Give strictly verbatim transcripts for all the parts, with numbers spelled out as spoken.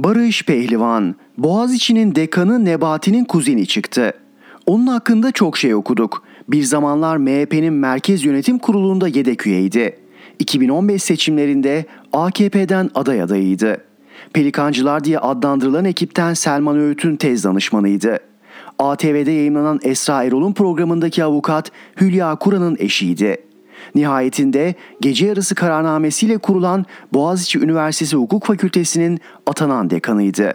Barış Pehlivan, Boğaziçi'nin dekanı Nebati'nin kuzeni çıktı. Onun hakkında çok şey okuduk. Bir zamanlar M H P'nin Merkez Yönetim Kurulu'nda yedek üyeydi. iki bin on beş seçimlerinde A K P'den aday adayıydı. Pelikancılar diye adlandırılan ekipten Selman Öğüt'ün tez danışmanıydı. A T V'de yayımlanan Esra Erol'un programındaki avukat Hülya Kura'nın eşiydi. Nihayetinde gece yarısı kararnamesiyle kurulan Boğaziçi Üniversitesi Hukuk Fakültesi'nin atanan dekanıydı.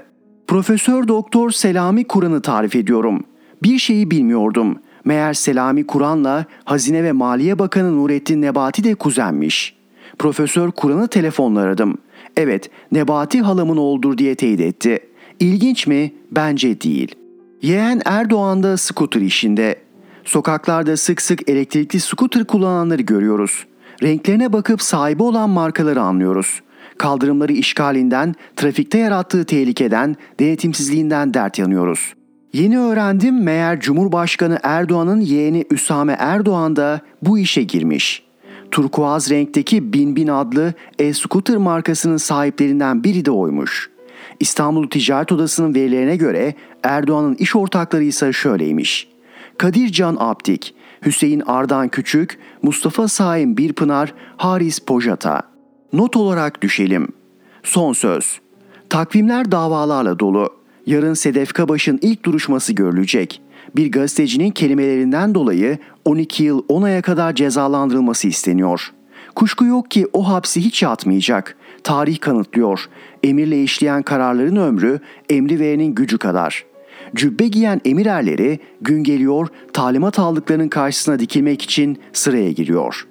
Profesör Doktor Selami Kur'an'ı tarif ediyorum. Bir şeyi bilmiyordum. Meğer Selami Kur'an'la Hazine ve Maliye Bakanı Nurettin Nebati de kuzenmiş. Profesör Kur'an'ı telefonla aradım. Evet, Nebati halamın oğludur diye teyit etti. İlginç mi? Bence değil. Yeğen Erdoğan da skuter işinde. Sokaklarda sık sık elektrikli skuter kullananları görüyoruz. Renklerine bakıp sahibi olan markaları anlıyoruz. Kaldırımları işgalinden, trafikte yarattığı tehlikeden, denetimsizliğinden dert yanıyoruz. Yeni öğrendim, meğer Cumhurbaşkanı Erdoğan'ın yeğeni Üsame Erdoğan da bu işe girmiş. Turkuaz renkteki Bin Bin adlı e-scooter markasının sahiplerinden biri de oymuş. İstanbul Ticaret Odası'nın verilerine göre Erdoğan'ın iş ortakları ise şöyleymiş: Kadir Can Abdik, Hüseyin Ardan Küçük, Mustafa Saim Birpınar, Haris Pojata. Not olarak düşelim. Son söz. Takvimler davalarla dolu. Yarın Sedef Kabaş'ın ilk duruşması görülecek. Bir gazetecinin kelimelerinden dolayı on iki yıl on aya kadar cezalandırılması isteniyor. Kuşku yok ki o hapsi hiç yatmayacak. Tarih kanıtlıyor. Emirle işleyen kararların ömrü, emri verenin gücü kadar. Cübbe giyen emir erleri gün geliyor talimat aldıklarının karşısına dikilmek için sıraya giriyor.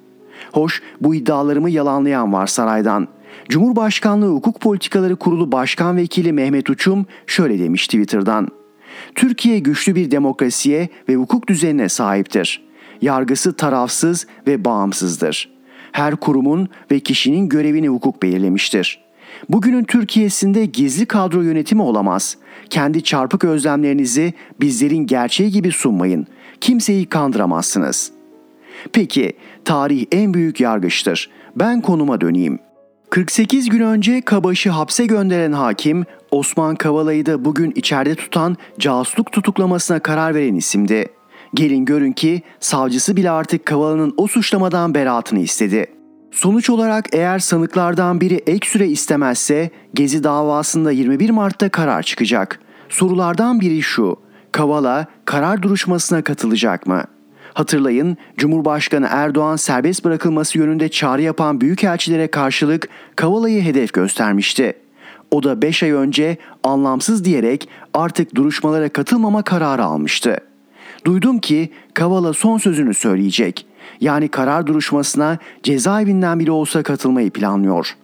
Hoş, bu iddialarımı yalanlayan var saraydan. Cumhurbaşkanlığı Hukuk Politikaları Kurulu Başkan Vekili Mehmet Uçum şöyle demiş Twitter'dan: Türkiye güçlü bir demokrasiye ve hukuk düzenine sahiptir. Yargısı tarafsız ve bağımsızdır. Her kurumun ve kişinin görevini hukuk belirlemiştir. Bugünün Türkiye'sinde gizli kadro yönetimi olamaz. Kendi çarpık özlemlerinizi bizlerin gerçeği gibi sunmayın. Kimseyi kandıramazsınız. Peki, tarih en büyük yargıçtır. Ben konuma döneyim. kırk sekiz gün önce Kabaş'ı hapse gönderen hakim, Osman Kavala'yı da bugün içeride tutan casusluk tutuklamasına karar veren isimdi. Gelin görün ki savcısı bile artık Kavala'nın o suçlamadan beraatını istedi. Sonuç olarak eğer sanıklardan biri ek süre istemezse Gezi davasında yirmi bir Mart'ta karar çıkacak. Sorulardan biri şu: Kavala karar duruşmasına katılacak mı? Hatırlayın, Cumhurbaşkanı Erdoğan serbest bırakılması yönünde çağrı yapan büyükelçilere karşılık Kavala'yı hedef göstermişti. O da beş ay önce anlamsız diyerek artık duruşmalara katılmama kararı almıştı. Duydum ki Kavala son sözünü söyleyecek. Yani karar duruşmasına cezaevinden bile olsa katılmayı planlıyor.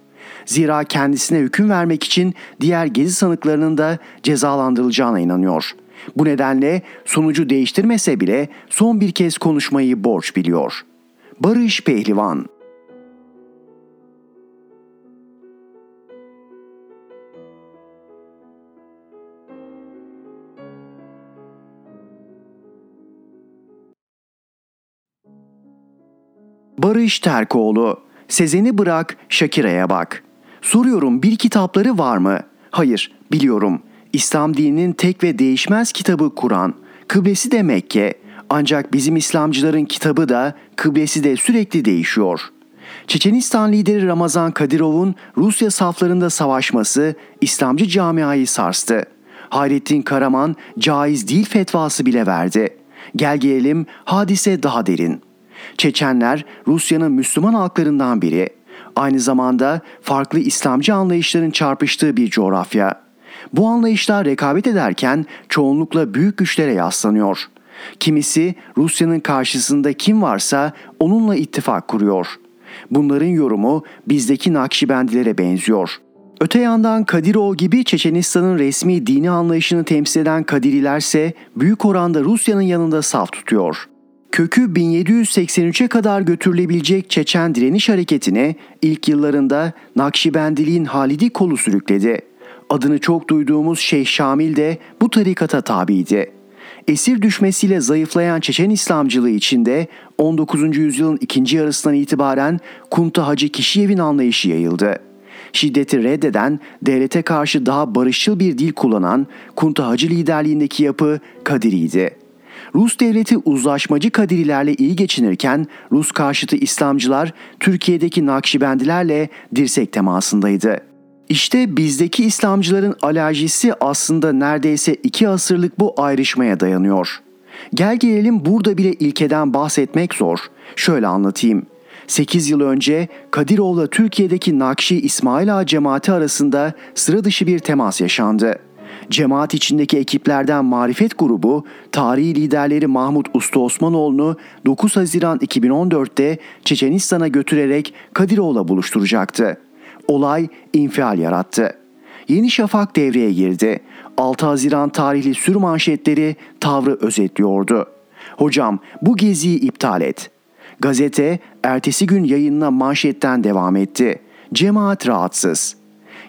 Zira kendisine hüküm vermek için diğer Gezi sanıklarının da cezalandırılacağına inanıyor. Bu nedenle sonucu değiştirmese bile son bir kez konuşmayı borç biliyor. Barış Pehlivan. Barış Terkoğlu, Sezen'i bırak, Şakira'ya bak. Soruyorum, bir kitapları var mı? Hayır, biliyorum. İslam dininin tek ve değişmez kitabı Kur'an, kıblesi de Mekke. Ancak bizim İslamcıların kitabı da, kıblesi de sürekli değişiyor. Çeçenistan lideri Ramazan Kadirov'un Rusya saflarında savaşması İslamcı camiayı sarstı. Hayrettin Karaman caiz değil fetvası bile verdi. Gel gelelim hadise daha derin. Çeçenler Rusya'nın Müslüman halklarından biri. Aynı zamanda farklı İslamcı anlayışların çarpıştığı bir coğrafya. Bu anlayışlar rekabet ederken çoğunlukla büyük güçlere yaslanıyor. Kimisi Rusya'nın karşısında kim varsa onunla ittifak kuruyor. Bunların yorumu bizdeki Nakşibendilere benziyor. Öte yandan Kadirov gibi Çeçenistan'ın resmi dini anlayışını temsil eden Kadirilerse büyük oranda Rusya'nın yanında saf tutuyor. Kökü bin yedi yüz seksen üçe kadar götürülebilecek Çeçen direniş hareketini ilk yıllarında Nakşibendiliğin Halidi kolu sürükledi. Adını çok duyduğumuz Şeyh Şamil de bu tarikata tabiydi. Esir düşmesiyle zayıflayan Çeçen İslamcılığı içinde on dokuzuncu yüzyılın ikinci yarısından itibaren Kunta Hacı Kişiyev'in anlayışı yayıldı. şiddeti reddeden, devlete karşı daha barışçıl bir dil kullanan Kuntahacı liderliğindeki yapı Kadiri'ydi. Rus devleti uzlaşmacı Kadirilerle iyi geçinirken Rus karşıtı İslamcılar Türkiye'deki Nakşibendilerle dirsek temasındaydı. İşte bizdeki İslamcıların alerjisi aslında neredeyse iki asırlık bu ayrışmaya dayanıyor. Gel gelelim burada bile ilkeden bahsetmek zor. Şöyle anlatayım. sekiz yıl önce Kadirov'la Türkiye'deki Nakşi İsmail Ağa cemaati arasında sıra dışı bir temas yaşandı. Cemaat içindeki ekiplerden Marifet grubu, tarihi liderleri Mahmut Usta Osmanoğlu'nu dokuz Haziran iki bin on dört'te Çeçenistan'a götürerek Kadirov'la buluşturacaktı. Olay infial yarattı. Yeni Şafak devreye girdi. altı Haziran tarihli sürmanşetleri tavrı özetliyordu. "Hocam, bu geziyi iptal et." Gazete ertesi gün yayınına manşetten devam etti. "Cemaat rahatsız."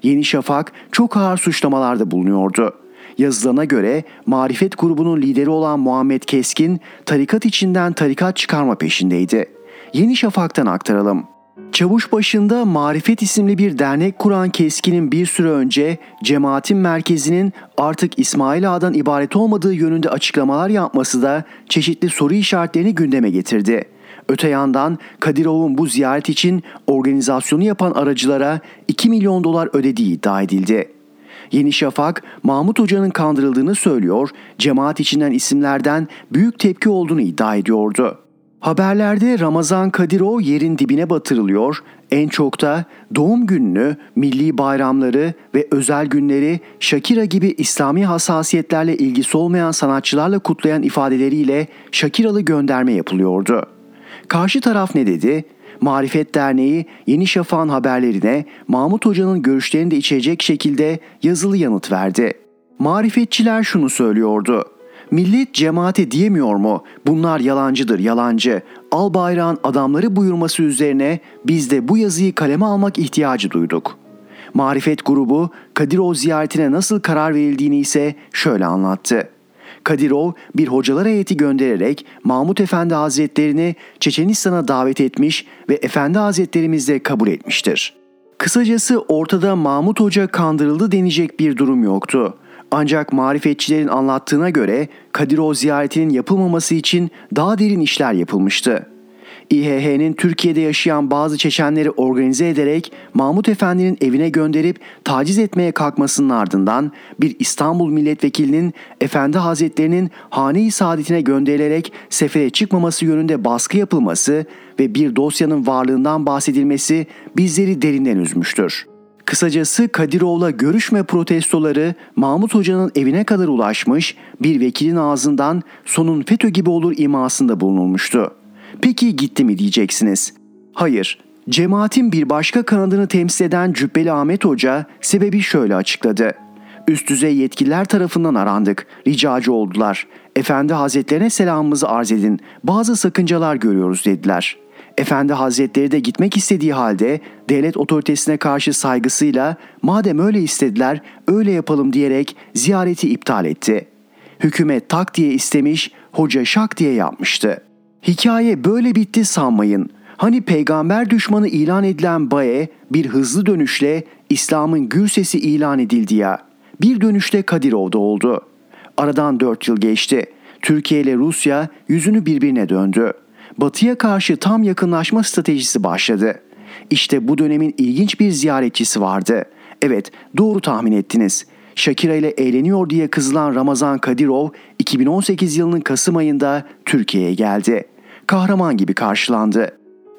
Yeni Şafak çok ağır suçlamalarda bulunuyordu. Yazılana göre Marifet grubunun lideri olan Muhammed Keskin tarikat içinden tarikat çıkarma peşindeydi. Yeni Şafak'tan aktaralım. Çavuşbaşı'nda Marifet isimli bir dernek kuran Keskin'in bir süre önce cemaatin merkezinin artık İsmail Ağa'dan ibaret olmadığı yönünde açıklamalar yapması da çeşitli soru işaretlerini gündeme getirdi. Öte yandan Kadirov'un bu ziyaret için organizasyonu yapan aracılara iki milyon dolar ödediği iddia edildi. Yeni Şafak, Mahmut Hoca'nın kandırıldığını söylüyor, cemaat içinden isimlerden büyük tepki olduğunu iddia ediyordu. Haberlerde Ramazan Kadirov yerin dibine batırılıyor, en çok da doğum gününü, milli bayramları ve özel günleri Shakira gibi İslami hassasiyetlerle ilgisi olmayan sanatçılarla kutlayan ifadeleriyle Shakiralı gönderme yapılıyordu. Karşı taraf ne dedi? Marifet Derneği Yeni Şafak'ın haberlerine Mahmut Hoca'nın görüşlerini de içerecek şekilde yazılı yanıt verdi. Marifetçiler şunu söylüyordu. "Millet cemaate diyemiyor mu? Bunlar yalancıdır, yalancı. Al bayrağın adamları" buyurması üzerine biz de bu yazıyı kaleme almak ihtiyacı duyduk. Marifet grubu Kadirov ziyaretine nasıl karar verildiğini ise şöyle anlattı. Kadirov bir hocalar heyeti göndererek Mahmut Efendi Hazretlerini Çeçenistan'a davet etmiş ve Efendi Hazretlerimiz de kabul etmiştir. Kısacası ortada Mahmut Hoca kandırıldı denecek bir durum yoktu. Ancak marifetçilerin anlattığına göre Kadirov ziyaretinin yapılmaması için daha derin işler yapılmıştı. İ H H'nin Türkiye'de yaşayan bazı Çeçenleri organize ederek Mahmut Efendi'nin evine gönderip taciz etmeye kalkmasının ardından bir İstanbul milletvekilinin Efendi Hazretlerinin hane-i saadetine gönderilerek sefere çıkmaması yönünde baskı yapılması ve bir dosyanın varlığından bahsedilmesi bizleri derinden üzmüştür. Kısacası Kadirov'la görüşme protestoları Mahmut Hoca'nın evine kadar ulaşmış, bir vekilin ağzından "sonun FETÖ gibi olur" imasında bulunulmuştu. Peki gitti mi diyeceksiniz? Hayır, cemaatin bir başka kanadını temsil eden Cübbeli Ahmet Hoca sebebi şöyle açıkladı. "Üst düzey yetkililer tarafından arandık, ricacı oldular. Efendi Hazretlerine selamımızı arz edin, bazı sakıncalar görüyoruz" dediler. Efendi Hazretleri de gitmek istediği halde devlet otoritesine karşı saygısıyla "madem öyle istediler, öyle yapalım" diyerek ziyareti iptal etti. Hükümet tak diye istemiş, hoca şak diye yapmıştı. Hikaye böyle bitti sanmayın. Hani peygamber düşmanı ilan edilen Bae bir hızlı dönüşle İslam'ın gür sesi ilan edildi ya. Bir dönüşte Kadirov'da oldu. Aradan dört yıl geçti. Türkiye ile Rusya yüzünü birbirine döndü. Batı'ya karşı tam yakınlaşma stratejisi başladı. İşte bu dönemin ilginç bir ziyaretçisi vardı. Evet, doğru tahmin ettiniz. Shakira ile eğleniyor diye kızılan Ramazan Kadirov iki bin on sekiz yılının Kasım ayında Türkiye'ye geldi. Kahraman gibi karşılandı.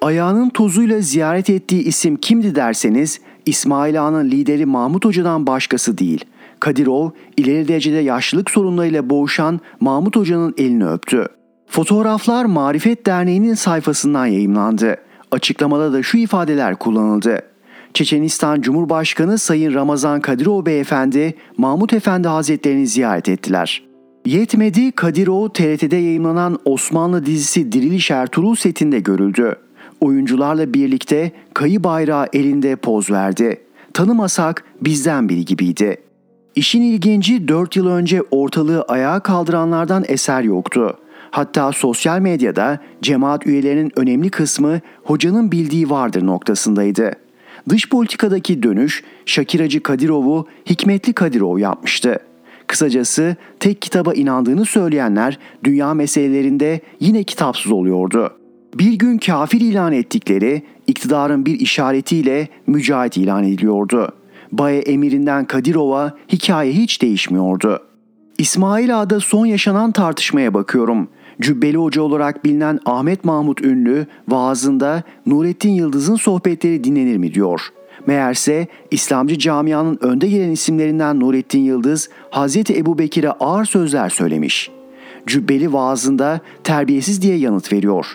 Ayağının tozuyla ziyaret ettiği isim kimdi derseniz İsmail Ağa'nın lideri Mahmut Hoca'dan başkası değil. Kadirov ileri derecede yaşlılık sorunlarıyla boğuşan Mahmut Hoca'nın elini öptü. Fotoğraflar Marifet Derneği'nin sayfasından yayımlandı. Açıklamada da şu ifadeler kullanıldı. "Çeçenistan Cumhurbaşkanı Sayın Ramazan Kadirov Beyefendi, Mahmut Efendi Hazretlerini ziyaret ettiler." Yetmedi, Kadirov T R T'de yayımlanan Osmanlı dizisi Diriliş Ertuğrul setinde görüldü. Oyuncularla birlikte kayı bayrağı elinde poz verdi. Tanımasak bizden biri gibiydi. İşin ilginci dört yıl önce ortalığı ayağa kaldıranlardan eser yoktu. Hatta sosyal medyada cemaat üyelerinin önemli kısmı hocanın bildiği vardır noktasındaydı. Dış politikadaki dönüş Şakiracı Kadirov'u Hikmetli Kadirov yapmıştı. Kısacası tek kitaba inandığını söyleyenler dünya meselelerinde yine kitapsız oluyordu. Bir gün kafir ilan ettikleri iktidarın bir işaretiyle mücahit ilan ediliyordu. Baye emirinden Kadirov'a hikaye hiç değişmiyordu. İsmail Ağa'da son yaşanan tartışmaya bakıyorum. Cübbeli Hoca olarak bilinen Ahmet Mahmut Ünlü vaazında Nurettin Yıldız'ın sohbetleri dinlenir mi diyor. Meğerse İslamcı camianın önde gelen isimlerinden Nurettin Yıldız Hazreti Ebu Bekir'e ağır sözler söylemiş. Cübbeli vaazında terbiyesiz diye yanıt veriyor.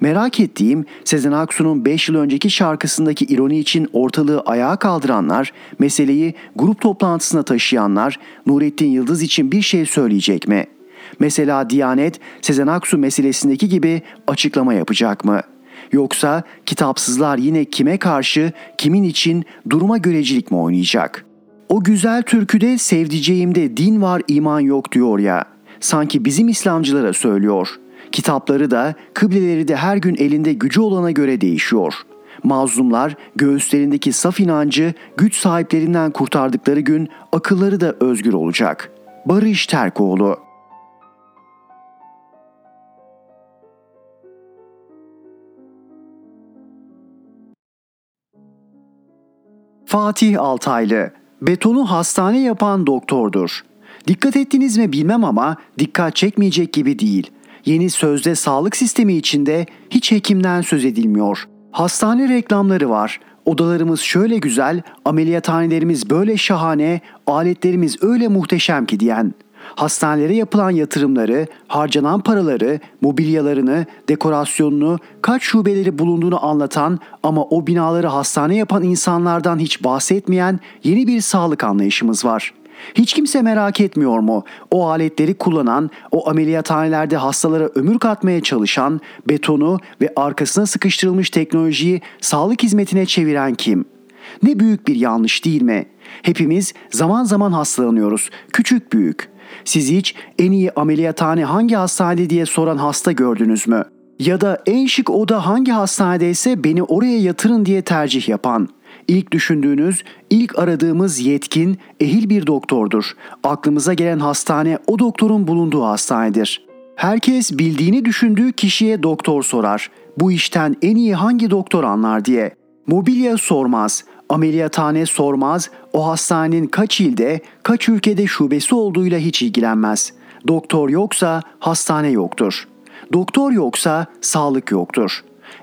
Merak ettiğim Sezen Aksu'nun beş yıl önceki şarkısındaki ironi için ortalığı ayağa kaldıranlar, meseleyi grup toplantısına taşıyanlar Nurettin Yıldız için bir şey söyleyecek mi? Mesela Diyanet Sezen Aksu meselesindeki gibi açıklama yapacak mı? Yoksa kitapsızlar yine kime karşı, kimin için duruma görecilik mi oynayacak? O güzel türküde sevdiceğimde din var iman yok diyor ya, sanki bizim İslamcılara söylüyor. Kitapları da kıbleleri de her gün elinde gücü olana göre değişiyor. Mazlumlar göğüslerindeki saf inancı güç sahiplerinden kurtardıkları gün akılları da özgür olacak. Barış Terkoğlu. Fatih Altaylı, betonu hastane yapan doktordur. Dikkat ettiniz mi bilmem ama dikkat çekmeyecek gibi değil. Yeni sözde sağlık sistemi içinde hiç hekimden söz edilmiyor. Hastane reklamları var. Odalarımız şöyle güzel, ameliyathanelerimiz böyle şahane, aletlerimiz öyle muhteşem ki diyen. Hastanelere yapılan yatırımları, harcanan paraları, mobilyalarını, dekorasyonunu, kaç şubeleri bulunduğunu anlatan ama o binaları hastane yapan insanlardan hiç bahsetmeyen yeni bir sağlık anlayışımız var. Hiç kimse merak etmiyor mu? O aletleri kullanan, o ameliyathanelerde hastalara ömür katmaya çalışan, betonu ve arkasına sıkıştırılmış teknolojiyi sağlık hizmetine çeviren kim? Ne büyük bir yanlış değil mi? Hepimiz zaman zaman hastalanıyoruz, küçük büyük. Siz hiç en iyi ameliyathane hangi hastanede diye soran hasta gördünüz mü? Ya da en şık oda hangi hastanedeyse beni oraya yatırın diye tercih yapan. İlk düşündüğünüz, ilk aradığımız yetkin, ehil bir doktordur. Aklımıza gelen hastane o doktorun bulunduğu hastanedir. Herkes bildiğini düşündüğü kişiye doktor sorar. Bu işten en iyi hangi doktor anlar diye. Mobilya sormaz, ameliyathane sormaz, o hastanenin kaç ilde, kaç ülkede şubesi olduğuyla hiç ilgilenmez. Doktor yoksa hastane yoktur. Doktor yoksa sağlık yoktur.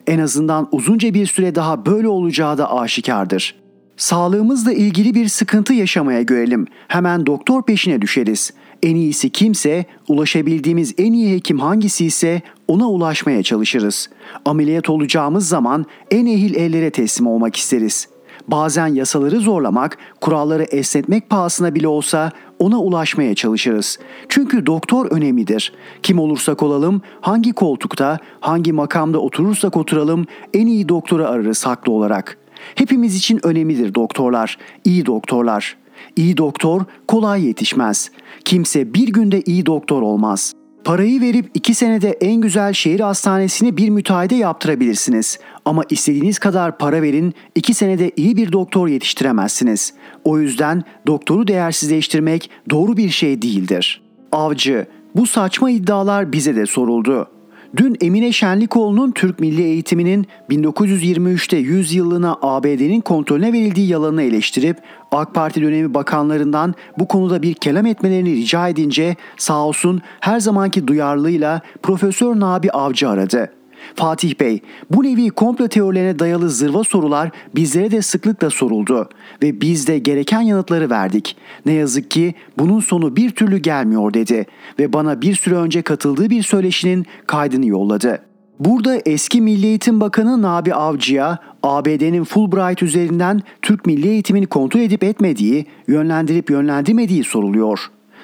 En azından uzunca bir süre daha böyle olacağı da aşikardır. Sağlığımızla ilgili bir sıkıntı yaşamaya görelim. Hemen doktor peşine düşeriz. En iyisi kimse, ulaşabildiğimiz en iyi hekim hangisi ise ona ulaşmaya çalışırız. Ameliyat olacağımız zaman en ehil ellere teslim olmak isteriz. Bazen yasaları zorlamak, kuralları esnetmek pahasına bile olsa ona ulaşmaya çalışırız. Çünkü doktor önemlidir. Kim olursak olalım, hangi koltukta, hangi makamda oturursak oturalım en iyi doktoru ararız haklı olarak. Hepimiz için önemlidir doktorlar, iyi doktorlar. İyi doktor kolay yetişmez. Kimse bir günde iyi doktor olmaz. Parayı verip iki senede en güzel şehir hastanesini bir müteahhide yaptırabilirsiniz. Ama istediğiniz kadar para verin, iki senede iyi bir doktor yetiştiremezsiniz. O yüzden doktoru değersizleştirmek doğru bir şey değildir. Avcı, bu saçma iddialar bize de soruldu. Dün Emine Şenlikoğlu'nun Türk Milli Eğitimi'nin bin dokuz yüz yirmi üçte yüz yılına A B D'nin kontrolüne verildiği yalanını eleştirip AK Parti dönemi bakanlarından bu konuda bir kelam etmelerini rica edince sağ olsun her zamanki duyarlılığıyla Profesör Nabi Avcı aradı. Fatih Bey, bu nevi komplo teorilerine dayalı zırva sorular bizlere de sıklıkla soruldu ve biz de gereken yanıtları verdik. Ne yazık ki bunun sonu bir türlü gelmiyor dedi ve bana bir süre önce katıldığı bir söyleşinin kaydını yolladı. Burada eski Milli Eğitim Bakanı Nabi Avcı'ya A B D'nin Fulbright üzerinden Türk Milli Eğitimini kontrol edip etmediği, yönlendirip yönlendirmediği soruluyor.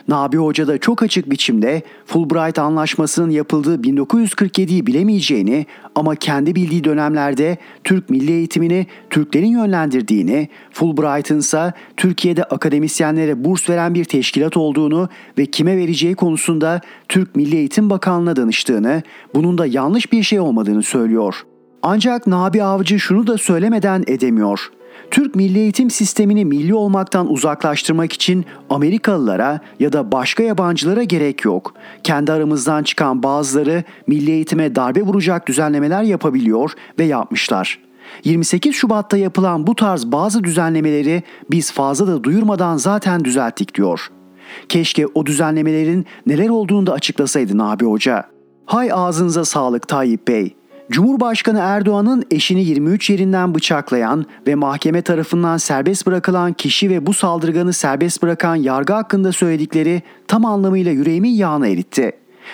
Nabi Hoca da çok açık biçimde Fulbright Anlaşması'nın yapıldığı bin dokuz yüz kırk yediyi bilemeyeceğini ama kendi bildiği dönemlerde Türk Milli Eğitimini Türklerin yönlendirdiğini, Fulbright'ın ise Türkiye'de akademisyenlere burs veren bir teşkilat olduğunu ve kime vereceği konusunda Türk Milli Eğitim Bakanlığı'na danıştığını, bunun da yanlış bir şey olmadığını söylüyor. Ancak Nabi Avcı şunu da söylemeden edemiyor. Türk milli eğitim sistemini milli olmaktan uzaklaştırmak için Amerikalılara ya da başka yabancılara gerek yok. Kendi aramızdan çıkan bazıları milli eğitime darbe vuracak düzenlemeler yapabiliyor ve yapmışlar. yirmi sekiz Şubat'ta yapılan bu tarz bazı düzenlemeleri biz fazla da duyurmadan zaten düzelttik diyor. Keşke o düzenlemelerin neler olduğunu da açıklasaydın abi hoca. Hay ağzınıza sağlık Tayyip Bey. Cumhurbaşkanı Erdoğan'ın eşini yirmi üç yerinden bıçaklayan ve mahkeme tarafından serbest bırakılan kişi ve bu saldırganı serbest bırakan yargı hakkında söyledikleri tam anlamıyla yüreğimin yağını eritti.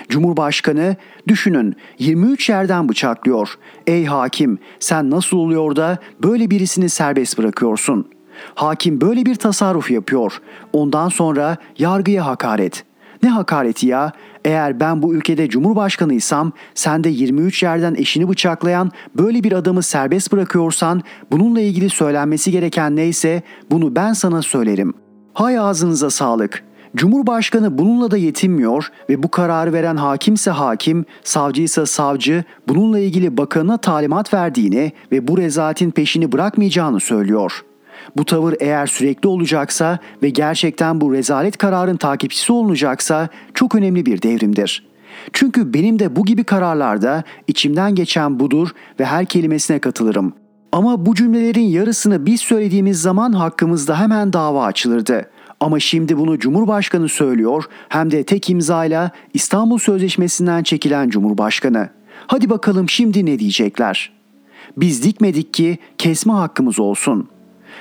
Cumhurbaşkanı, düşünün yirmi üç yerden bıçaklıyor. Ey hakim, sen nasıl oluyor da böyle birisini serbest bırakıyorsun? Hakim böyle bir tasarruf yapıyor. Ondan sonra yargıya hakaret. Ne hakareti ya? Eğer ben bu ülkede cumhurbaşkanıysam, sen de yirmi üç yerden eşini bıçaklayan böyle bir adamı serbest bırakıyorsan, bununla ilgili söylenmesi gereken neyse bunu ben sana söylerim. Hay ağzınıza sağlık. Cumhurbaşkanı bununla da yetinmiyor ve bu kararı veren hakimse hakim, savcıysa savcı bununla ilgili bakanına talimat verdiğini ve bu rezaletin peşini bırakmayacağını söylüyor. Bu tavır eğer sürekli olacaksa ve gerçekten bu rezalet kararın takipçisi olunacaksa çok önemli bir devrimdir. Çünkü benim de bu gibi kararlarda içimden geçen budur ve her kelimesine katılırım. Ama bu cümlelerin yarısını biz söylediğimiz zaman hakkımızda hemen dava açılırdı. Ama şimdi bunu Cumhurbaşkanı söylüyor, hem de tek imzayla İstanbul Sözleşmesi'nden çekilen Cumhurbaşkanı. Hadi bakalım şimdi ne diyecekler? Biz dikmedik ki kesme hakkımız olsun.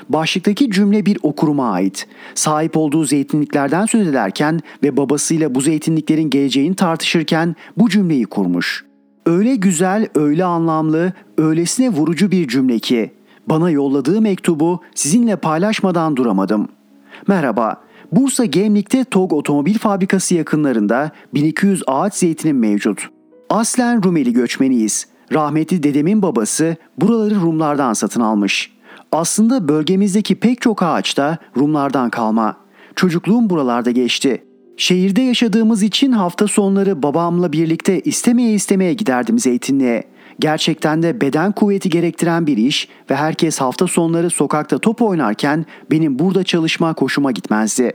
Başlıktaki cümle bir okuruma ait. Sahip olduğu zeytinliklerden söz ederken ve babasıyla bu zeytinliklerin geleceğini tartışırken bu cümleyi kurmuş. Öyle güzel, öyle anlamlı, öylesine vurucu bir cümle ki bana yolladığı mektubu sizinle paylaşmadan duramadım. Merhaba, Bursa Gemlik'te TOGG Otomobil Fabrikası yakınlarında bin iki yüz ağaç zeytinim mevcut. Aslen Rumeli göçmeniyiz. Rahmetli dedemin babası buraları Rumlardan satın almış. Aslında bölgemizdeki pek çok ağaç da Rumlardan kalma. Çocukluğum buralarda geçti. Şehirde yaşadığımız için hafta sonları babamla birlikte istemeye istemeye giderdim zeytinliğe. Gerçekten de beden kuvveti gerektiren bir iş ve herkes hafta sonları sokakta top oynarken benim burada çalışma hoşuma gitmezdi.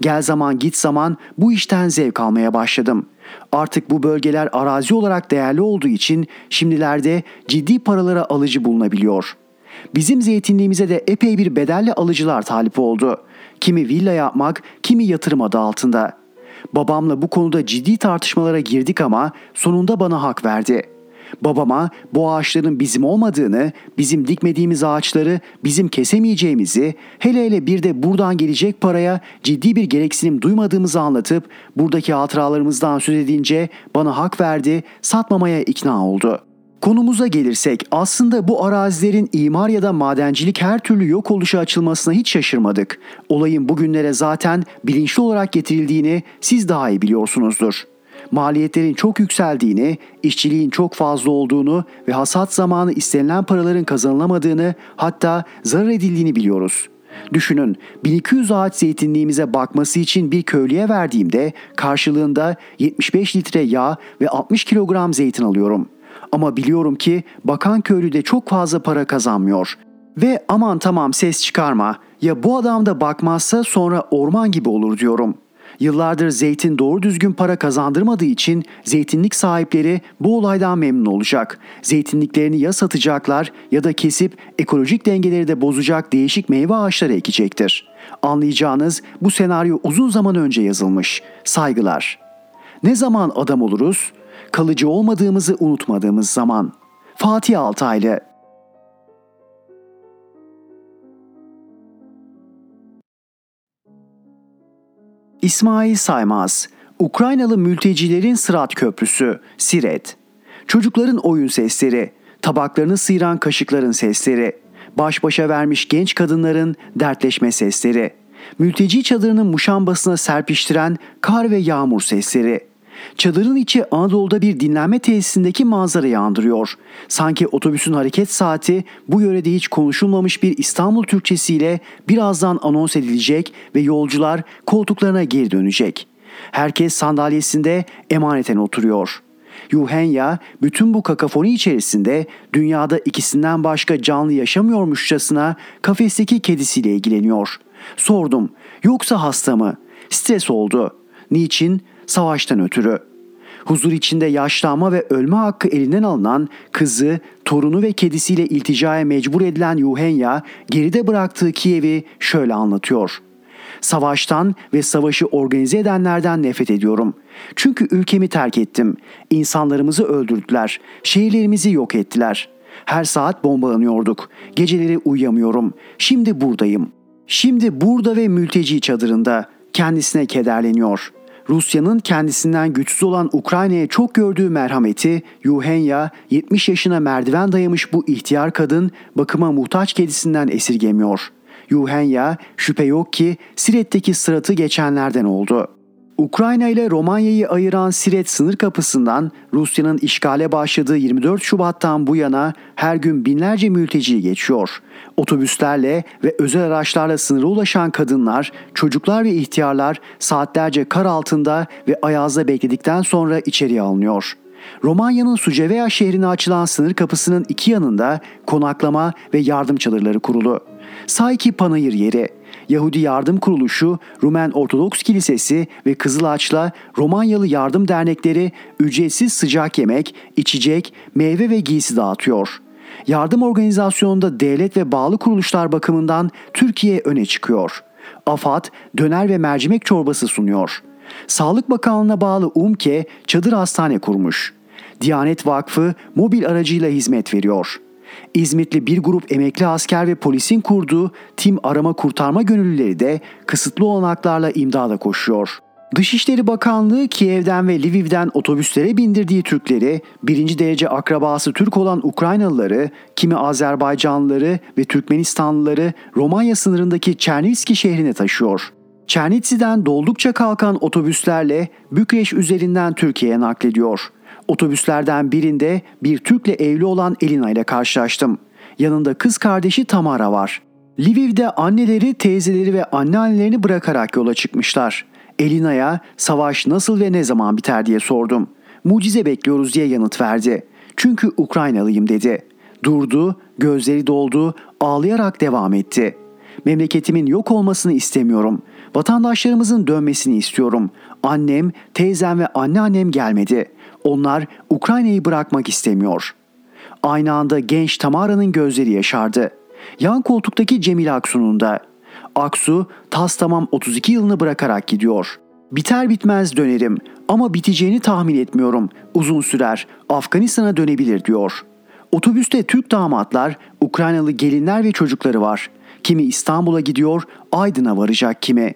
Gel zaman git zaman bu işten zevk almaya başladım. Artık bu bölgeler arazi olarak değerli olduğu için şimdilerde ciddi paralara alıcı bulunabiliyor. Bizim zeytinliğimize de epey bir bedelle alıcılar talip oldu. Kimi villa yapmak, kimi yatırım adı altında. Babamla bu konuda ciddi tartışmalara girdik ama sonunda bana hak verdi. Babama bu ağaçların bizim olmadığını, bizim dikmediğimiz ağaçları bizim kesemeyeceğimizi, hele hele bir de buradan gelecek paraya ciddi bir gereksinim duymadığımızı anlatıp buradaki hatıralarımızdan söz edince bana hak verdi, satmamaya ikna oldu. Konumuza gelirsek aslında bu arazilerin imar ya da madencilik her türlü yok oluşa açılmasına hiç şaşırmadık. Olayın bugünlere zaten bilinçli olarak getirildiğini siz daha iyi biliyorsunuzdur. Maliyetlerin çok yükseldiğini, işçiliğin çok fazla olduğunu ve hasat zamanı istenilen paraların kazanılamadığını, hatta zarar edildiğini biliyoruz. Düşünün, bin iki yüz ağaç zeytinliğimize bakması için bir köylüye verdiğimde karşılığında yetmiş beş litre yağ ve altmış kilogram zeytin alıyorum. Ama biliyorum ki bakan köylü de çok fazla para kazanmıyor. Ve aman tamam ses çıkarma, ya bu adam da bakmazsa sonra orman gibi olur diyorum. Yıllardır zeytin doğru düzgün para kazandırmadığı için zeytinlik sahipleri bu olaydan memnun olacak. Zeytinliklerini ya satacaklar ya da kesip ekolojik dengeleri de bozacak değişik meyve ağaçları ekecektir. Anlayacağınız bu senaryo uzun zaman önce yazılmış. Saygılar. Ne zaman adam oluruz? Kalıcı olmadığımızı unutmadığımız zaman. Fatih Altaylı. İsmail Saymaz, Ukraynalı mültecilerin Sırat Köprüsü, Siret. Çocukların oyun sesleri, tabaklarını sıyıran kaşıkların sesleri, baş başa vermiş genç kadınların dertleşme sesleri, mülteci çadırının muşambasına serpiştiren kar ve yağmur sesleri. Çadırın içi Anadolu'da bir dinlenme tesisindeki manzarayı andırıyor. Sanki otobüsün hareket saati bu yörede hiç konuşulmamış bir İstanbul Türkçesiyle birazdan anons edilecek ve yolcular koltuklarına geri dönecek. Herkes sandalyesinde emaneten oturuyor. Yuhenya bütün bu kakafoni içerisinde dünyada ikisinden başka canlı yaşamıyormuşçasına kafesteki kedisiyle ilgileniyor. Sordum, yoksa hasta mı? Stres oldu. Niçin? Savaştan ötürü. Huzur içinde yaşlanma ve ölme hakkı elinden alınan kızı, torunu ve kedisiyle ilticaya mecbur edilen Yuhenya geride bıraktığı Kiev'i şöyle anlatıyor. Savaştan ve savaşı organize edenlerden nefret ediyorum. Çünkü ülkemi terk ettim. İnsanlarımızı öldürdüler. Şehirlerimizi yok ettiler. Her saat bombalanıyorduk. Geceleri uyuyamıyorum. Şimdi buradayım. Şimdi burada ve mülteci çadırında. Kendisine kederleniyor. Rusya'nın kendisinden güçsüz olan Ukrayna'ya çok gördüğü merhameti Yuhenya yetmiş yaşına merdiven dayamış bu ihtiyar kadın bakıma muhtaç kedisinden esirgemiyor. Yuhenya şüphe yok ki Siret'teki sıratı geçenlerden oldu. Ukrayna ile Romanya'yı ayıran Siret sınır kapısından Rusya'nın işgale başladığı yirmi dört Şubat'tan bu yana her gün binlerce mülteci geçiyor. Otobüslerle ve özel araçlarla sınıra ulaşan kadınlar, çocuklar ve ihtiyarlar saatlerce kar altında ve ayazda bekledikten sonra içeriye alınıyor. Romanya'nın Suceava şehrine açılan sınır kapısının iki yanında konaklama ve yardım çadırları kurulu. Sayki panayır yeri. Yahudi Yardım Kuruluşu, Rumen Ortodoks Kilisesi ve Kızılaç'la Romanyalı Yardım Dernekleri ücretsiz sıcak yemek, içecek, meyve ve giysi dağıtıyor. Yardım organizasyonunda devlet ve bağlı kuruluşlar bakımından Türkiye öne çıkıyor. AFAD döner ve mercimek çorbası sunuyor. Sağlık Bakanlığı'na bağlı UMKE çadır hastane kurmuş. Diyanet Vakfı mobil aracıyla hizmet veriyor. İzmitli bir grup emekli asker ve polisin kurduğu tim arama kurtarma gönüllüleri de kısıtlı olanaklarla imdada koşuyor. Dışişleri Bakanlığı Kiev'den ve Lviv'den otobüslere bindirdiği Türkleri, birinci derece akrabası Türk olan Ukraynalıları, kimi Azerbaycanlıları ve Türkmenistanlıları Romanya sınırındaki Çernivtsi şehrine taşıyor. Çernitsi'den doldukça kalkan otobüslerle Bükreş üzerinden Türkiye'ye naklediyor. Otobüslerden birinde bir Türk'le evli olan Elina ile karşılaştım. Yanında kız kardeşi Tamara var. Lviv'de anneleri, teyzeleri ve anneannelerini bırakarak yola çıkmışlar. Elina'ya savaş nasıl ve ne zaman biter diye sordum. Mucize bekliyoruz diye yanıt verdi. Çünkü Ukraynalıyım dedi. Durdu, gözleri doldu, ağlayarak devam etti. Memleketimin yok olmasını istemiyorum. Vatandaşlarımızın dönmesini istiyorum. Annem, teyzem ve anneannem gelmedi. Onlar Ukrayna'yı bırakmak istemiyor. Aynı anda genç Tamara'nın gözleri yaşardı. Yan koltuktaki Cemil Aksu'nun da. Aksu tas tamam otuz iki yılını bırakarak gidiyor. Biter bitmez dönerim ama biteceğini tahmin etmiyorum. Uzun sürer, Afganistan'a dönebilir diyor. Otobüste Türk damatlar, Ukraynalı gelinler ve çocukları var. Kimi İstanbul'a gidiyor, Aydın'a varacak kimi.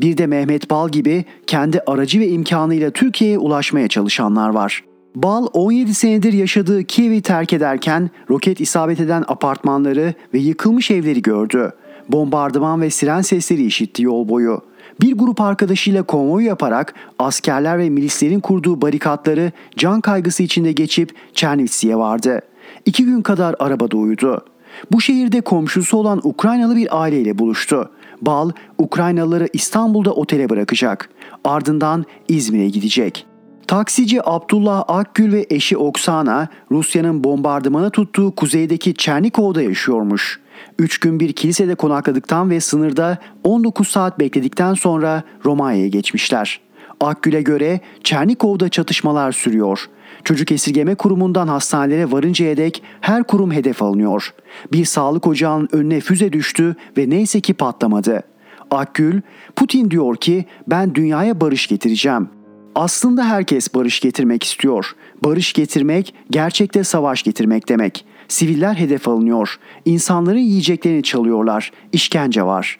Bir de Mehmet Bal gibi kendi aracı ve imkanıyla Türkiye'ye ulaşmaya çalışanlar var. Bal on yedi senedir yaşadığı Kiev'i terk ederken roket isabet eden apartmanları ve yıkılmış evleri gördü. Bombardıman ve siren sesleri işitti yol boyu. Bir grup arkadaşıyla konvoy yaparak askerler ve milislerin kurduğu barikatları can kaygısı içinde geçip Çernitsi'ye vardı. İki gün kadar arabada uyudu. Bu şehirde komşusu olan Ukraynalı bir aileyle buluştu. Bal, Ukraynalıları İstanbul'da otele bırakacak. Ardından İzmir'e gidecek. Taksici Abdullah Akgül ve eşi Oksana, Rusya'nın bombardımana tuttuğu kuzeydeki Çernikov'da yaşıyormuş. Üç gün bir kilisede konakladıktan ve sınırda on dokuz saat bekledikten sonra Romanya'ya geçmişler. Akgül'e göre Çernikov'da çatışmalar sürüyor. Çocuk esirgeme kurumundan hastanelere varıncaya dek her kurum hedef alınıyor. Bir sağlık ocağının önüne füze düştü ve neyse ki patlamadı. Akgül, Putin diyor ki ben dünyaya barış getireceğim. Aslında herkes barış getirmek istiyor. Barış getirmek gerçekte savaş getirmek demek. Siviller hedef alınıyor. İnsanların yiyeceklerini çalıyorlar. İşkence var.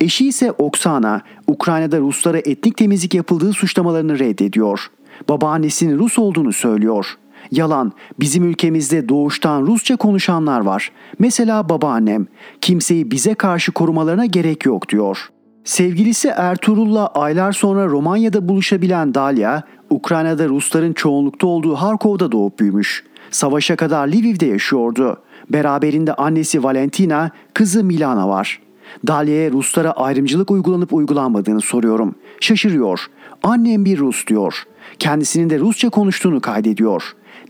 Eşi ise Oksana, Ukrayna'da Ruslara etnik temizlik yapıldığı suçlamalarını reddediyor. Babaannesinin Rus olduğunu söylüyor. Yalan, bizim ülkemizde doğuştan Rusça konuşanlar var. Mesela babaannem, kimseyi bize karşı korumalarına gerek yok diyor. Sevgilisi Ertuğrul'la aylar sonra Romanya'da buluşabilen Dalia, Ukrayna'da Rusların çoğunlukta olduğu Harkov'da doğup büyümüş. Savaşa kadar Lviv'de yaşıyordu. Beraberinde annesi Valentina, kızı Milana var. Dalia'ya Ruslara ayrımcılık uygulanıp uygulanmadığını soruyorum. şaşırıyor. Annem bir Rus diyor. Kendisinin de Rusça konuştuğunu kaydediyor.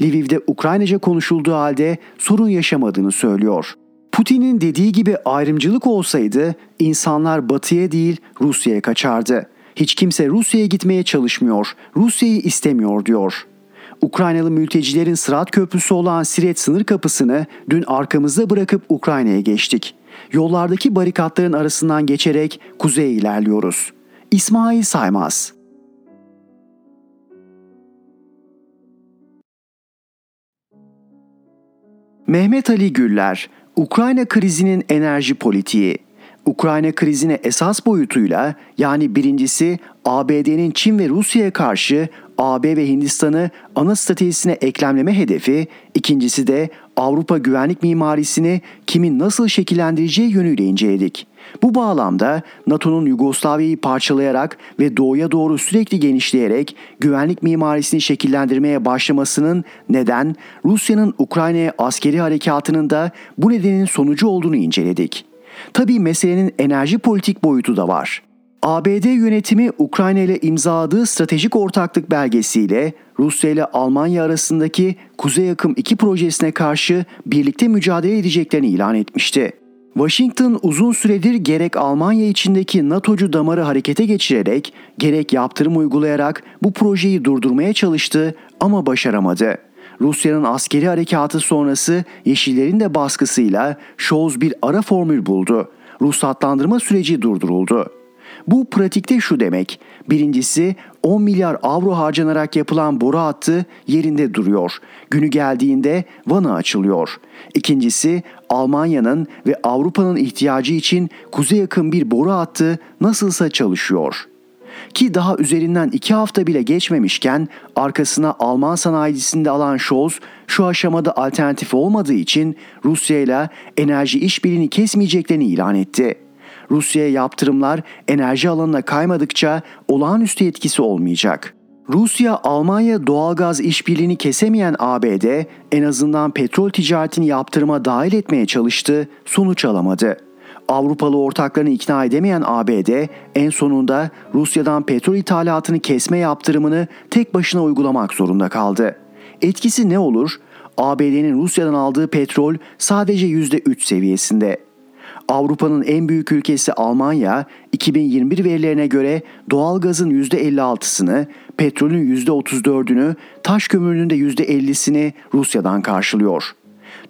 Lviv'de Ukraynaca konuşulduğu halde sorun yaşamadığını söylüyor. Putin'in dediği gibi ayrımcılık olsaydı insanlar Batı'ya değil Rusya'ya kaçardı. Hiç kimse Rusya'ya gitmeye çalışmıyor, Rusya'yı istemiyor diyor. Ukraynalı mültecilerin Sırat Köprüsü olan Siret sınır kapısını dün arkamızda bırakıp Ukrayna'ya geçtik. Yollardaki barikatların arasından geçerek kuzeye ilerliyoruz. İsmail Saymaz. Mehmet Ali Güller, Ukrayna krizinin enerji politiği. Ukrayna krizine esas boyutuyla, yani birincisi A B D'nin Çin ve Rusya'ya karşı A B ve Hindistan'ı ana stratejisine eklemleme hedefi, ikincisi de Avrupa güvenlik mimarisini kimin nasıl şekillendireceği yönüyle inceledik. Bu bağlamda NATO'nun Yugoslavya'yı parçalayarak ve doğuya doğru sürekli genişleyerek güvenlik mimarisini şekillendirmeye başlamasının neden, Rusya'nın Ukrayna'ya askeri harekatının da bu nedenin sonucu olduğunu inceledik. Tabii meselenin enerji politik boyutu da var. A B D yönetimi Ukrayna ile imzaladığı stratejik ortaklık belgesiyle Rusya ile Almanya arasındaki Kuzey Akım iki projesine karşı birlikte mücadele edeceklerini ilan etmişti. Washington uzun süredir gerek Almanya içindeki NATO'cu damarı harekete geçirerek gerek yaptırım uygulayarak bu projeyi durdurmaya çalıştı ama başaramadı. Rusya'nın askeri harekatı sonrası Yeşillerin de baskısıyla Scholz bir ara formül buldu. Ruhsatlandırma süreci durduruldu. Bu pratikte şu demek, birincisi on milyar avro harcanarak yapılan boru hattı yerinde duruyor, günü geldiğinde vana açılıyor. İkincisi Almanya'nın ve Avrupa'nın ihtiyacı için kuzeye yakın bir boru hattı nasılsa çalışıyor. Ki daha üzerinden iki hafta bile geçmemişken arkasına Alman sanayicisini de alan Scholz şu aşamada alternatif olmadığı için Rusya ile enerji işbirliğini kesmeyeceklerini ilan etti. Rusya'ya yaptırımlar enerji alanına kaymadıkça olağanüstü etkisi olmayacak. Rusya-Almanya doğalgaz işbirliğini kesemeyen A B D en azından petrol ticaretini yaptırıma dahil etmeye çalıştı, sonuç alamadı. Avrupalı ortaklarını ikna edemeyen A B D en sonunda Rusya'dan petrol ithalatını kesme yaptırımını tek başına uygulamak zorunda kaldı. Etkisi ne olur? A B D'nin Rusya'dan aldığı petrol sadece yüzde üç seviyesinde. Avrupa'nın en büyük ülkesi Almanya, iki bin yirmi bir verilerine göre doğalgazın yüzde elli altısını, petrolün yüzde otuz dördünü, taş kömürünün de yüzde ellisini Rusya'dan karşılıyor.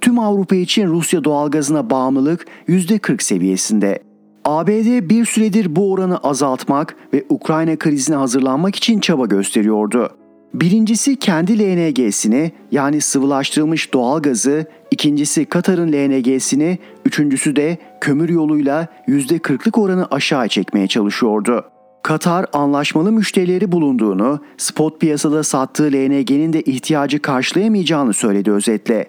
Tüm Avrupa için Rusya doğalgazına bağımlılık yüzde kırk seviyesinde. A B D bir süredir bu oranı azaltmak ve Ukrayna krizine hazırlanmak için çaba gösteriyordu. Birincisi kendi L N G'sini yani sıvılaştırılmış doğalgazı, ikincisi Katar'ın L N G'sini, üçüncüsü de kömür yoluyla yüzde kırklık oranı aşağı çekmeye çalışıyordu. Katar anlaşmalı müşterileri bulunduğunu, spot piyasada sattığı L N G'nin de ihtiyacı karşılayamayacağını söyledi özetle.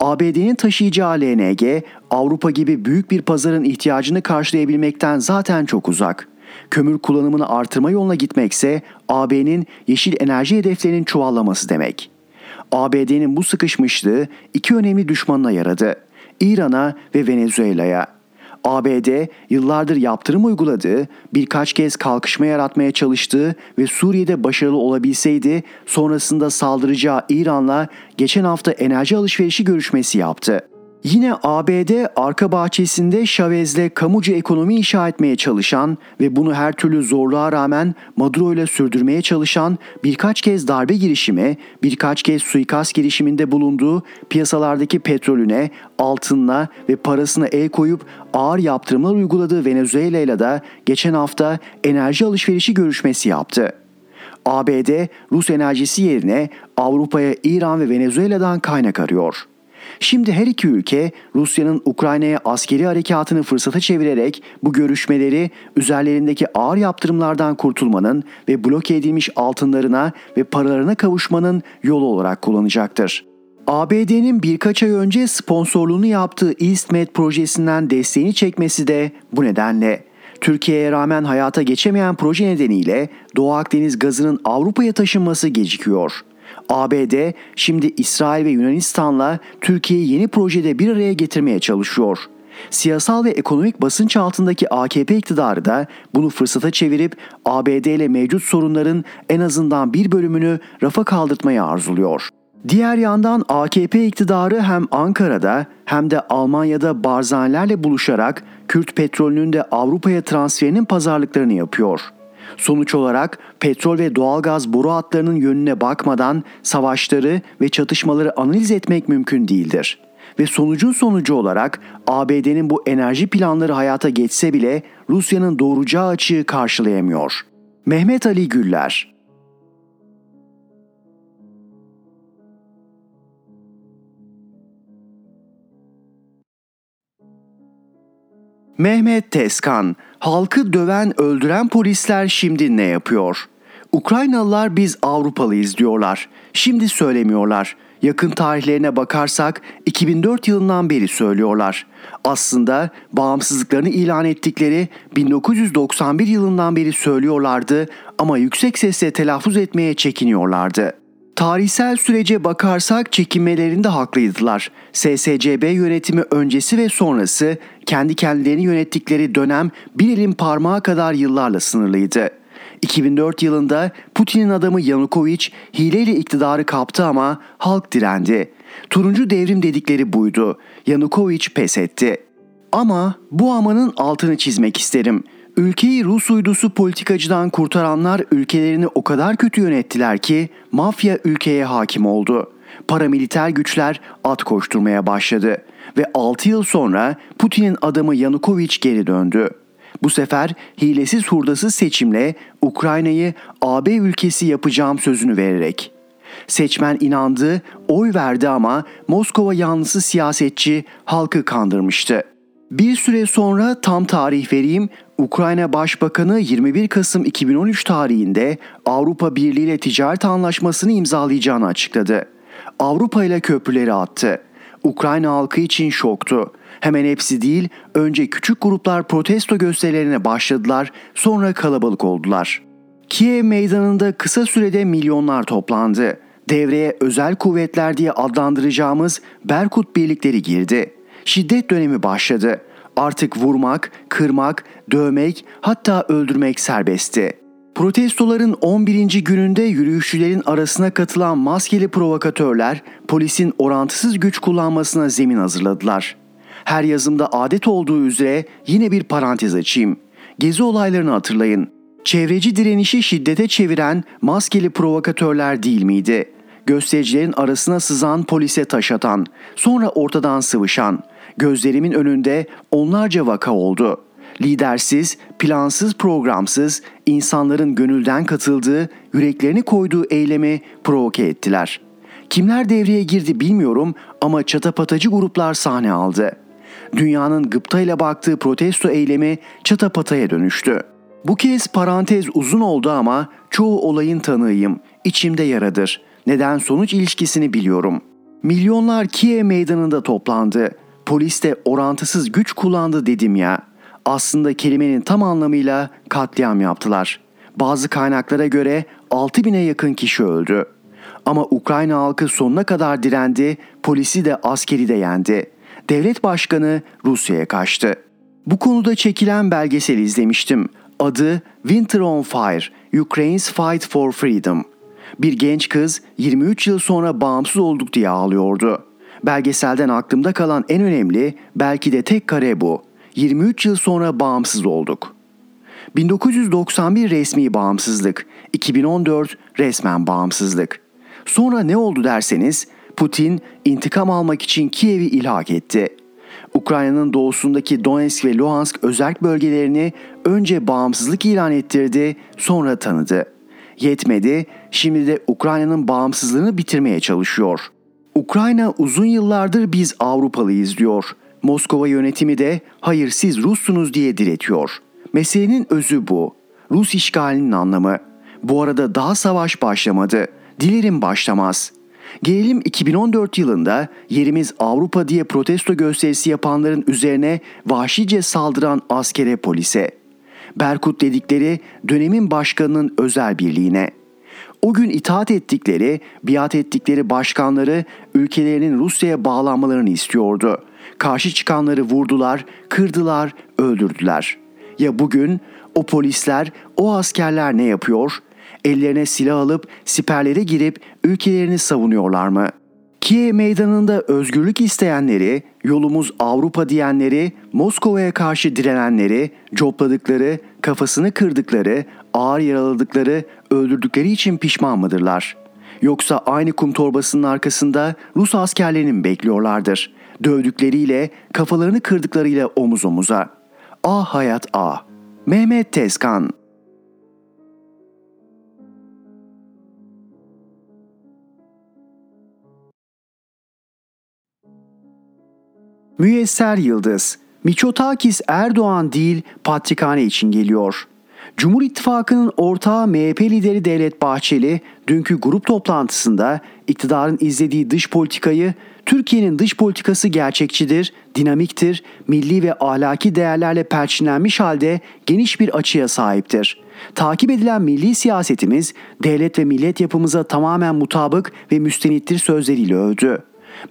A B D'nin taşıyacağı L N G, Avrupa gibi büyük bir pazarın ihtiyacını karşılayabilmekten zaten çok uzak. Kömür kullanımını artırma yoluna gitmekse A B'nin yeşil enerji hedeflerinin çuvallaması demek. A B D'nin bu sıkışmışlığı iki önemli düşmanına yaradı: İran'a ve Venezuela'ya. A B D yıllardır yaptırım uyguladığı, birkaç kez kalkışma yaratmaya çalıştığı ve Suriye'de başarılı olabilseydi sonrasında saldıracağı İran'la geçen hafta enerji alışverişi görüşmesi yaptı. Yine A B D arka bahçesinde Chavez'le kamucu ekonomi inşa etmeye çalışan ve bunu her türlü zorluğa rağmen Maduro'yla sürdürmeye çalışan, birkaç kez darbe girişimi, birkaç kez suikast girişiminde bulunduğu, piyasalardaki petrolüne, altınına ve parasına el koyup ağır yaptırımlar uyguladığı Venezuela'yla da geçen hafta enerji alışverişi görüşmesi yaptı. A B D Rus enerjisi yerine Avrupa'ya İran ve Venezuela'dan kaynak arıyor. Şimdi her iki ülke Rusya'nın Ukrayna'ya askeri harekatını fırsata çevirerek bu görüşmeleri üzerlerindeki ağır yaptırımlardan kurtulmanın ve bloke edilmiş altınlarına ve paralarına kavuşmanın yolu olarak kullanacaktır. A B D'nin birkaç ay önce sponsorluğunu yaptığı EastMed projesinden desteğini çekmesi de bu nedenle. Türkiye'ye rağmen hayata geçemeyen proje nedeniyle Doğu Akdeniz gazının Avrupa'ya taşınması gecikiyor. A B D şimdi İsrail ve Yunanistan'la Türkiye'yi yeni projede bir araya getirmeye çalışıyor. Siyasal ve ekonomik basınç altındaki A K P iktidarı da bunu fırsata çevirip A B D ile mevcut sorunların en azından bir bölümünü rafa kaldırtmayı arzuluyor. Diğer yandan A K P iktidarı hem Ankara'da hem de Almanya'da barzanelerle buluşarak Kürt petrolünün de Avrupa'ya transferinin pazarlıklarını yapıyor. Sonuç olarak petrol ve doğalgaz boru hatlarının yönüne bakmadan savaşları ve çatışmaları analiz etmek mümkün değildir. Ve sonucun sonucu olarak A B D'nin bu enerji planları hayata geçse bile Rusya'nın doğuracağı açığı karşılayamıyor. Mehmet Ali Güller. Mehmet Tezkan, halkı döven, öldüren polisler şimdi ne yapıyor? Ukraynalılar biz Avrupalıyız diyorlar. Şimdi söylemiyorlar. Yakın tarihlerine bakarsak iki bin dört yılından beri söylüyorlar. Aslında bağımsızlıklarını ilan ettikleri bin dokuz yüz doksan bir yılından beri söylüyorlardı ama yüksek sesle telaffuz etmeye çekiniyorlardı. Tarihsel sürece bakarsak çekinmelerinde haklıydılar. S S C B yönetimi öncesi ve sonrası kendi kendilerini yönettikleri dönem bir elin parmağı kadar yıllarla sınırlıydı. iki bin dört yılında Putin'in adamı Yanukovic hileyle iktidarı kaptı ama halk direndi. Turuncu devrim dedikleri buydu. Yanukovic pes etti. Ama bu amanın altını çizmek isterim. Ülkeyi Rus uydusu politikacıdan kurtaranlar ülkelerini o kadar kötü yönettiler ki mafya ülkeye hakim oldu. Paramiliter güçler at koşturmaya başladı ve altı yıl sonra Putin'in adamı Yanukovic geri döndü. Bu sefer hilesiz hurdasız seçimle Ukrayna'yı A B ülkesi yapacağım sözünü vererek. Seçmen inandı, oy verdi ama Moskova yanlısı siyasetçi halkı kandırmıştı. Bir süre sonra tam tarih vereyim, Ukrayna Başbakanı yirmi bir Kasım iki bin on üç tarihinde Avrupa Birliği ile ticaret anlaşmasını imzalayacağını açıkladı. Avrupa ile köprüleri attı. Ukrayna halkı için şoktu. Hemen hepsi değil, önce küçük gruplar protesto gösterilerine başladılar, sonra kalabalık oldular. Kiev meydanında kısa sürede milyonlar toplandı. Devreye özel kuvvetler diye adlandıracağımız Berkut birlikleri girdi. Şiddet dönemi başladı. Artık vurmak, kırmak, dövmek, hatta öldürmek serbestti. Protestoların on birinci gününde yürüyüşçülerin arasına katılan maskeli provokatörler polisin orantısız güç kullanmasına zemin hazırladılar. Her yazımda adet olduğu üzere yine bir parantez açayım. Gezi olaylarını hatırlayın. Çevreci direnişi şiddete çeviren maskeli provokatörler değil miydi? Göstericilerin arasına sızan, polise taş atan, sonra ortadan sıvışan, gözlerimin önünde onlarca vaka oldu. Lidersiz, plansız, programsız, insanların gönülden katıldığı, yüreklerini koyduğu eylemi provoke ettiler. Kimler devreye girdi bilmiyorum ama çatapatacı gruplar sahne aldı. Dünyanın gıptayla baktığı protesto eylemi çatapataya dönüştü. Bu kez parantez uzun oldu ama çoğu olayın tanığıyım, içimde yaradır. Neden sonuç ilişkisini biliyorum. Milyonlar Kiev meydanında toplandı. Polis de orantısız güç kullandı dedim ya. Aslında kelimenin tam anlamıyla katliam yaptılar. Bazı kaynaklara göre altı bine yakın kişi öldü. Ama Ukrayna halkı sonuna kadar direndi, polisi de askeri de yendi. Devlet başkanı Rusya'ya kaçtı. Bu konuda çekilen belgeseli izlemiştim. Adı Winter on Fire, Ukraine's Fight for Freedom. Bir genç kız yirmi üç yıl sonra bağımsız olduk diye ağlıyordu. Belgeselden aklımda kalan en önemli, belki de tek kare bu. yirmi üç yıl sonra bağımsız olduk. bin dokuz yüz doksan bir resmi bağımsızlık, iki bin on dört resmen bağımsızlık. Sonra ne oldu derseniz, Putin intikam almak için Kiev'i ilhak etti. Ukrayna'nın doğusundaki Donetsk ve Luhansk özerk bölgelerini önce bağımsızlık ilan ettirdi, sonra tanıdı. Yetmedi, şimdi de Ukrayna'nın bağımsızlığını bitirmeye çalışıyor. Ukrayna uzun yıllardır biz Avrupalıyız diyor. Moskova yönetimi de hayır siz Russunuz diye diretiyor. Meselenin özü bu. Rus işgalinin anlamı. Bu arada daha savaş başlamadı. Dilerim başlamaz. Gelelim iki bin on dört yılında yerimiz Avrupa diye protesto gösterisi yapanların üzerine vahşice saldıran askere polise. Berkut dedikleri dönemin başkanının özel birliğine. O gün itaat ettikleri, biat ettikleri başkanları ülkelerinin Rusya'ya bağlanmalarını istiyordu. Karşı çıkanları vurdular, kırdılar, öldürdüler. Ya bugün o polisler, o askerler ne yapıyor? Ellerine silah alıp siperlere girip ülkelerini savunuyorlar mı? Kiev meydanında özgürlük isteyenleri, yolumuz Avrupa diyenleri, Moskova'ya karşı direnenleri, copladıkları, kafasını kırdıkları, ağır yaraladıkları, öldürdükleri için pişman mıdırlar? Yoksa aynı kum torbasının arkasında Rus askerlerini mi bekliyorlardır? Dövdükleriyle, kafalarını kırdıklarıyla omuz omuza. Ah hayat ah! Mehmet Tezkan. Müyesser Yıldız, Mitsotakis Erdoğan değil patrikhane için geliyor. Cumhur İttifakı'nın ortağı M H P lideri Devlet Bahçeli, dünkü grup toplantısında iktidarın izlediği dış politikayı, Türkiye'nin dış politikası gerçekçidir, dinamiktir, milli ve ahlaki değerlerle perçinlenmiş halde geniş bir açıya sahiptir. Takip edilen milli siyasetimiz, devlet ve millet yapımıza tamamen mutabık ve müstenittir sözleriyle övdü.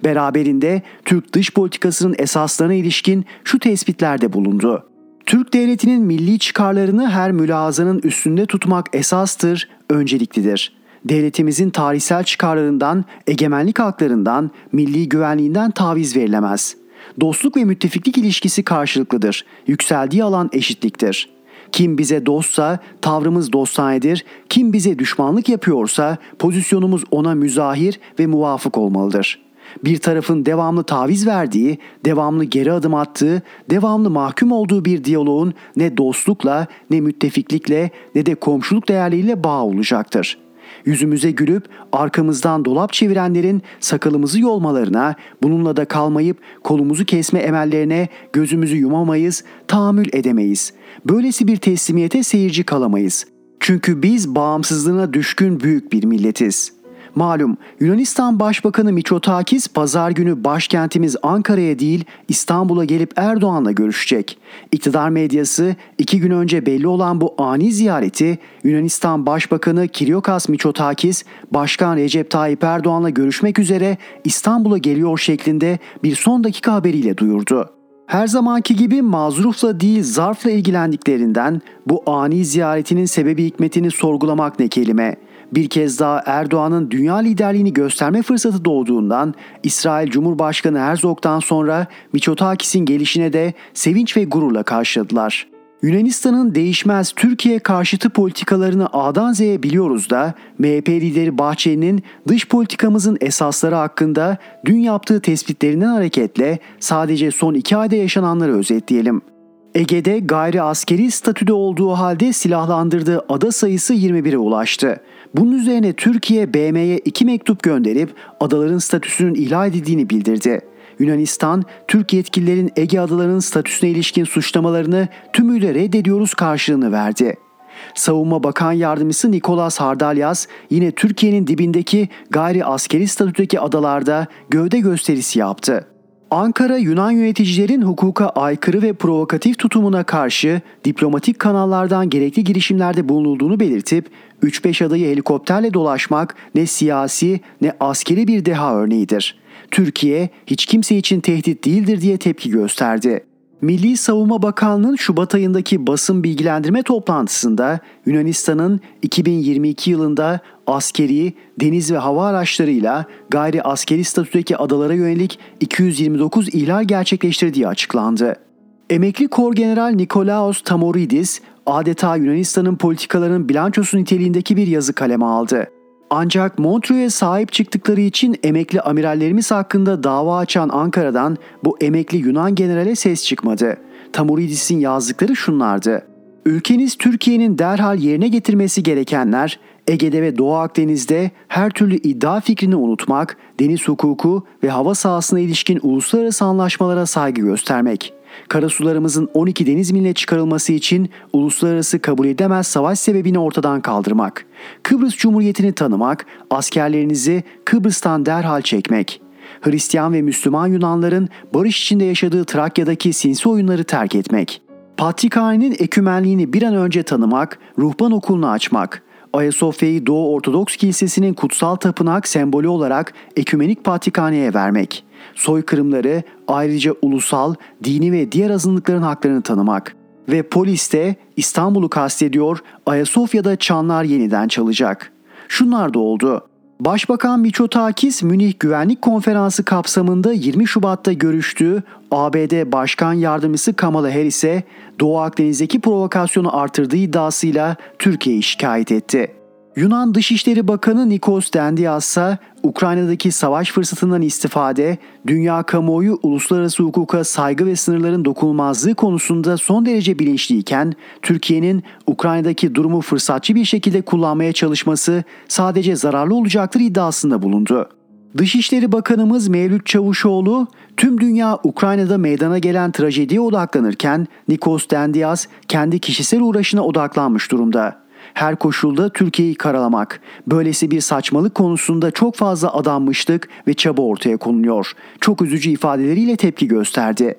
Beraberinde Türk dış politikasının esaslarına ilişkin şu tespitlerde bulundu. Türk devletinin milli çıkarlarını her mülahazanın üstünde tutmak esastır, önceliklidir. Devletimizin tarihsel çıkarlarından, egemenlik haklarından, milli güvenliğinden taviz verilemez. Dostluk ve müttefiklik ilişkisi karşılıklıdır. Yükseldiği alan eşitliktir. Kim bize dostsa tavrımız dostanedir, kim bize düşmanlık yapıyorsa pozisyonumuz ona müzahir ve muvafık olmalıdır. Bir tarafın devamlı taviz verdiği, devamlı geri adım attığı, devamlı mahkum olduğu bir diyaloğun ne dostlukla, ne müttefiklikle, ne de komşuluk değerleriyle bağ olacaktır. Yüzümüze gülüp arkamızdan dolap çevirenlerin sakalımızı yolmalarına, bununla da kalmayıp kolumuzu kesme emellerine gözümüzü yumamayız, tahammül edemeyiz. Böylesi bir teslimiyete seyirci kalamayız. Çünkü biz bağımsızlığına düşkün büyük bir milletiz. Malum Yunanistan Başbakanı Mitsotakis pazar günü başkentimiz Ankara'ya değil İstanbul'a gelip Erdoğan'la görüşecek. İktidar medyası iki gün önce belli olan bu ani ziyareti Yunanistan Başbakanı Kiriakos Mitsotakis, Başkan Recep Tayyip Erdoğan'la görüşmek üzere İstanbul'a geliyor şeklinde bir son dakika haberiyle duyurdu. Her zamanki gibi mazrufla değil zarfla ilgilendiklerinden bu ani ziyaretinin sebebi hikmetini sorgulamak ne kelime. Bir kez daha Erdoğan'ın dünya liderliğini gösterme fırsatı doğduğundan İsrail Cumhurbaşkanı Herzog'dan sonra Mitsotakis'in gelişine de sevinç ve gururla karşıladılar. Yunanistan'ın değişmez Türkiye karşıtı politikalarını A'dan Z'ye biliyoruz da M H P lideri Bahçeli'nin dış politikamızın esasları hakkında dün yaptığı tespitlerinden hareketle sadece son iki ayda yaşananları özetleyelim. Ege'de gayri askeri statüde olduğu halde silahlandırdığı ada sayısı yirmi bire ulaştı. Bunun üzerine Türkiye B M'ye iki mektup gönderip adaların statüsünün ihlal edildiğini bildirdi. Yunanistan, Türk yetkililerin Ege adalarının statüsüne ilişkin suçlamalarını tümüyle reddediyoruz karşılığını verdi. Savunma Bakan Yardımcısı Nikolas Hardalyas yine Türkiye'nin dibindeki gayri askeri statüdeki adalarda gövde gösterisi yaptı. Ankara, Yunan yöneticilerin hukuka aykırı ve provokatif tutumuna karşı diplomatik kanallardan gerekli girişimlerde bulunulduğunu belirtip, üç beş adayı helikopterle dolaşmak ne siyasi ne askeri bir deha örneğidir. Türkiye hiç kimse için tehdit değildir diye tepki gösterdi. Milli Savunma Bakanlığı'nın Şubat ayındaki basın bilgilendirme toplantısında Yunanistan'ın iki bin yirmi iki yılında askeri, deniz ve hava araçlarıyla gayri askeri statüdeki adalara yönelik iki yüz yirmi dokuz ihlal gerçekleştirdiği açıklandı. Emekli Kor General Nikolaos Tamoridis adeta Yunanistan'ın politikalarının bilançosu niteliğindeki bir yazı kaleme aldı. Ancak Montreux'e sahip çıktıkları için emekli amirallerimiz hakkında dava açan Ankara'dan bu emekli Yunan generale ses çıkmadı. Tamoridis'in yazdıkları şunlardı. Ülkeniz Türkiye'nin derhal yerine getirmesi gerekenler, Ege'de ve Doğu Akdeniz'de her türlü iddia fikrini unutmak, deniz hukuku ve hava sahasına ilişkin uluslararası anlaşmalara saygı göstermek. Karasularımızın on iki deniz miline çıkarılması için uluslararası kabul edemez savaş sebebini ortadan kaldırmak. Kıbrıs Cumhuriyeti'ni tanımak, askerlerinizi Kıbrıs'tan derhal çekmek. Hristiyan ve Müslüman Yunanların barış içinde yaşadığı Trakya'daki sinsi oyunları terk etmek. Patrikhanenin ekümenliğini bir an önce tanımak, ruhban okulunu açmak. Ayasofya'yı Doğu Ortodoks Kilisesi'nin kutsal tapınak sembolü olarak ekümenik patrikhaneye vermek, soykırımları ayrıca ulusal, dini ve diğer azınlıkların haklarını tanımak ve poliste İstanbul'u kastediyor, Ayasofya'da çanlar yeniden çalacak. Şunlar da oldu. Başbakan Mitsotakis, Münih Güvenlik Konferansı kapsamında yirmi Şubat'ta görüştüğü A B D Başkan Yardımcısı Kamala Harris'e Doğu Akdeniz'deki provokasyonu artırdığı iddiasıyla Türkiye'yi şikayet etti. Yunan Dışişleri Bakanı Nikos Dendias ise Ukrayna'daki savaş fırsatından istifade, dünya kamuoyu uluslararası hukuka saygı ve sınırların dokunulmazlığı konusunda son derece bilinçliyken, Türkiye'nin Ukrayna'daki durumu fırsatçı bir şekilde kullanmaya çalışması sadece zararlı olacaktır iddiasında bulundu. Dışişleri Bakanımız Mevlüt Çavuşoğlu, tüm dünya Ukrayna'da meydana gelen trajediye odaklanırken, Nikos Dendias kendi kişisel uğraşına odaklanmış durumda. Her koşulda Türkiye'yi karalamak, böylesi bir saçmalık konusunda çok fazla adanmışlık ve çaba ortaya konuluyor. Çok üzücü ifadeleriyle tepki gösterdi.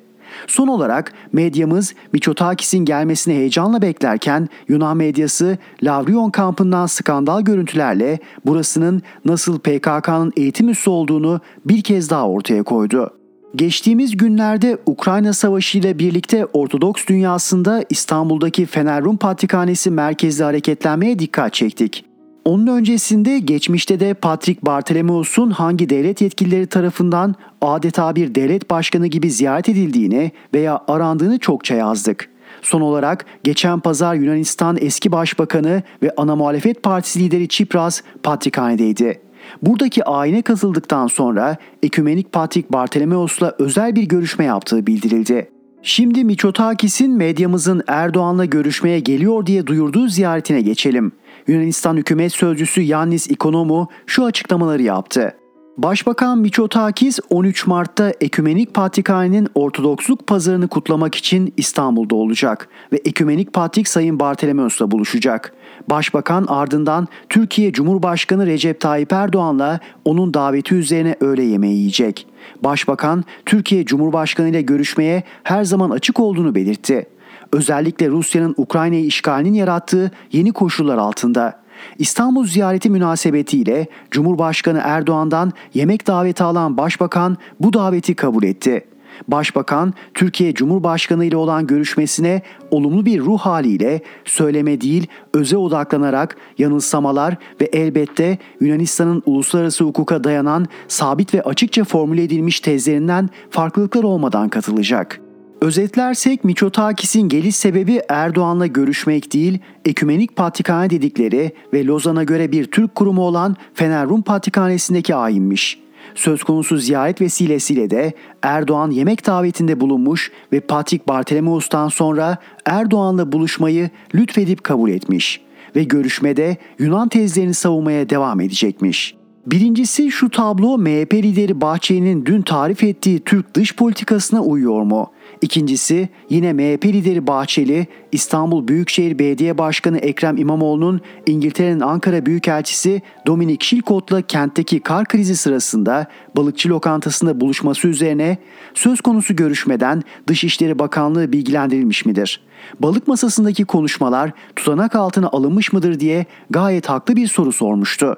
Son olarak medyamız Mitsotakis'in gelmesini heyecanla beklerken Yunan medyası Lavrion kampından skandal görüntülerle burasının nasıl P K K'nın eğitim üssü olduğunu bir kez daha ortaya koydu. Geçtiğimiz günlerde Ukrayna Savaşı ile birlikte Ortodoks dünyasında İstanbul'daki Fener Rum Patrikhanesi merkezli hareketlenmeye dikkat çektik. Onun öncesinde geçmişte de Patrik Bartolomeos'un hangi devlet yetkilileri tarafından adeta bir devlet başkanı gibi ziyaret edildiğini veya arandığını çokça yazdık. Son olarak geçen pazar Yunanistan eski başbakanı ve ana muhalefet partisi lideri Tsipras patrikhanedeydi. Buradaki ayine katıldıktan sonra Ekümenik Patrik Bartolomeos'la özel bir görüşme yaptığı bildirildi. Şimdi Mitsotakis'in medyamızın Erdoğan'la görüşmeye geliyor diye duyurduğu ziyaretine geçelim. Yunanistan hükümet sözcüsü Yannis Ikonomou şu açıklamaları yaptı. Başbakan Mitsotakis on üç Mart'ta Ekümenik Patrikhanenin Ortodoksluk Pazarını kutlamak için İstanbul'da olacak ve Ekümenik Patrik Sayın Bartolomeos'la buluşacak. Başbakan ardından Türkiye Cumhurbaşkanı Recep Tayyip Erdoğan'la onun daveti üzerine öğle yemeği yiyecek. Başbakan Türkiye Cumhurbaşkanı ile görüşmeye her zaman açık olduğunu belirtti. Özellikle Rusya'nın Ukrayna'yı işgalinin yarattığı yeni koşullar altında. İstanbul ziyareti münasebetiyle Cumhurbaşkanı Erdoğan'dan yemek daveti alan Başbakan bu daveti kabul etti. Başbakan, Türkiye Cumhurbaşkanı ile olan görüşmesine olumlu bir ruh haliyle söyleme değil, öze odaklanarak yanılsamalar ve elbette Yunanistan'ın uluslararası hukuka dayanan sabit ve açıkça formüle edilmiş tezlerinden farklılıklar olmadan katılacak. Özetlersek Mitsotakis'in geliş sebebi Erdoğan'la görüşmek değil, Ekümenik Patrikhane dedikleri ve Lozan'a göre bir Türk kurumu olan Fener Rum Patrikhanesi'ndeki ayinmiş. Söz konusu ziyaret vesilesiyle de Erdoğan yemek davetinde bulunmuş ve Patrik Bartolomeos'tan sonra Erdoğan'la buluşmayı lütfedip kabul etmiş ve görüşmede Yunan tezlerini savunmaya devam edecekmiş. Birincisi şu tablo M H P lideri Bahçeli'nin dün tarif ettiği Türk dış politikasına uyuyor mu? İkincisi yine M H P lideri Bahçeli, İstanbul Büyükşehir Belediye Başkanı Ekrem İmamoğlu'nun İngiltere'nin Ankara Büyükelçisi Dominic Chilcott'la kentteki kar krizi sırasında balıkçı lokantasında buluşması üzerine söz konusu görüşmeden Dışişleri Bakanlığı bilgilendirilmiş midir? Balık masasındaki konuşmalar tutanak altına alınmış mıdır diye gayet haklı bir soru sormuştu.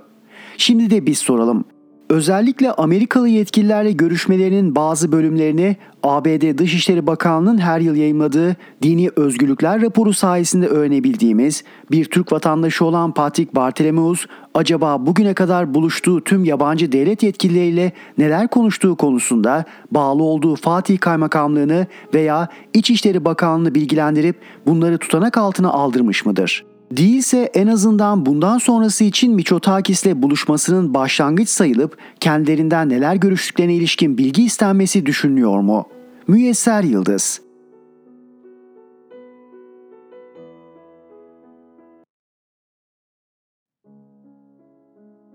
Şimdi de biz soralım. Özellikle Amerikalı yetkililerle görüşmelerinin bazı bölümlerini A B D Dışişleri Bakanlığı'nın her yıl yayımladığı Dini Özgürlükler raporu sayesinde öğrenebildiğimiz bir Türk vatandaşı olan Patrik Bartolomeos acaba bugüne kadar buluştuğu tüm yabancı devlet yetkilileriyle neler konuştuğu konusunda bağlı olduğu Fatih Kaymakamlığı'nı veya İçişleri Bakanlığı'nı bilgilendirip bunları tutanak altına aldırmış mıdır? Değilse en azından bundan sonrası için Mitsotakis'le buluşmasının başlangıç sayılıp kendilerinden neler görüştüklerine ilişkin bilgi istenmesi düşünülüyor mu? Müyesser Yıldız.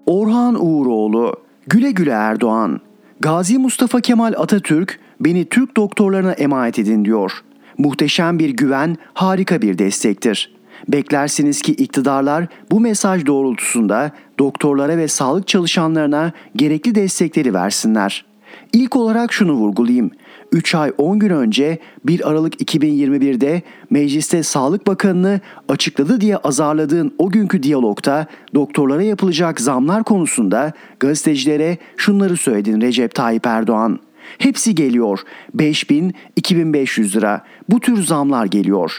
Orhan Uğuroğlu, güle güle Erdoğan. Gazi Mustafa Kemal Atatürk, beni Türk doktorlarına emanet edin diyor. Muhteşem bir güven, harika bir destektir. Beklersiniz ki iktidarlar bu mesaj doğrultusunda doktorlara ve sağlık çalışanlarına gerekli destekleri versinler. İlk olarak şunu vurgulayayım. üç ay on gün önce bir Aralık iki bin yirmi bir'de mecliste Sağlık Bakanı'nı açıkladı diye azarladığın o günkü diyalogta doktorlara yapılacak zamlar konusunda gazetecilere şunları söyledin Recep Tayyip Erdoğan. Hepsi geliyor. beş bin, iki bin beş yüz lira. Bu tür zamlar geliyor.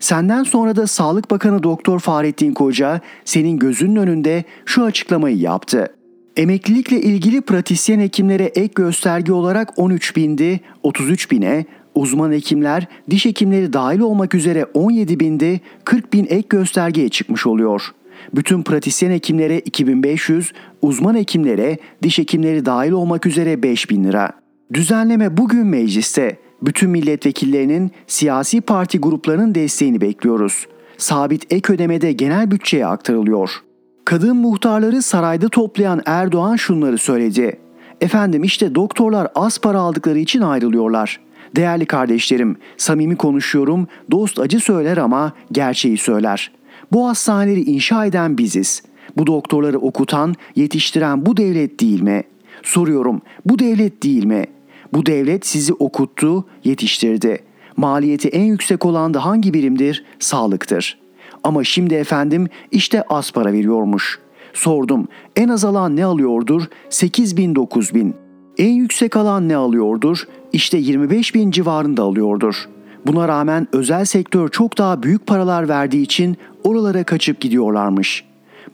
Senden sonra da Sağlık Bakanı Doktor Fahrettin Koca senin gözünün önünde şu açıklamayı yaptı. Emeklilikle ilgili pratisyen hekimlere ek gösterge olarak on üç bindi, otuz üç bine, uzman hekimler, diş hekimleri dahil olmak üzere on yedi bindi, kırk bin ek göstergeye çıkmış oluyor. Bütün pratisyen hekimlere iki bin beş yüz, uzman hekimlere, diş hekimleri dahil olmak üzere beş bin lira. Düzenleme bugün mecliste. Bütün milletvekillerinin, siyasi parti gruplarının desteğini bekliyoruz. Sabit ek ödemede genel bütçeye aktarılıyor. Kadın muhtarları sarayda toplayan Erdoğan şunları söyledi. Efendim işte doktorlar az para aldıkları için ayrılıyorlar. Değerli kardeşlerim, samimi konuşuyorum, dost acı söyler ama gerçeği söyler. Bu hastaneleri inşa eden biziz. Bu doktorları okutan, yetiştiren bu devlet değil mi? Soruyorum, bu devlet değil mi? Bu devlet sizi okuttu, yetiştirdi. Maliyeti en yüksek olan da hangi birimdir? Sağlıktır. Ama şimdi efendim işte az para veriyormuş. Sordum, en az alan ne alıyordur? sekiz bin, dokuz bin. En yüksek alan ne alıyordur? İşte yirmi beş bin civarında alıyordur. Buna rağmen özel sektör çok daha büyük paralar verdiği için oralara kaçıp gidiyorlarmış.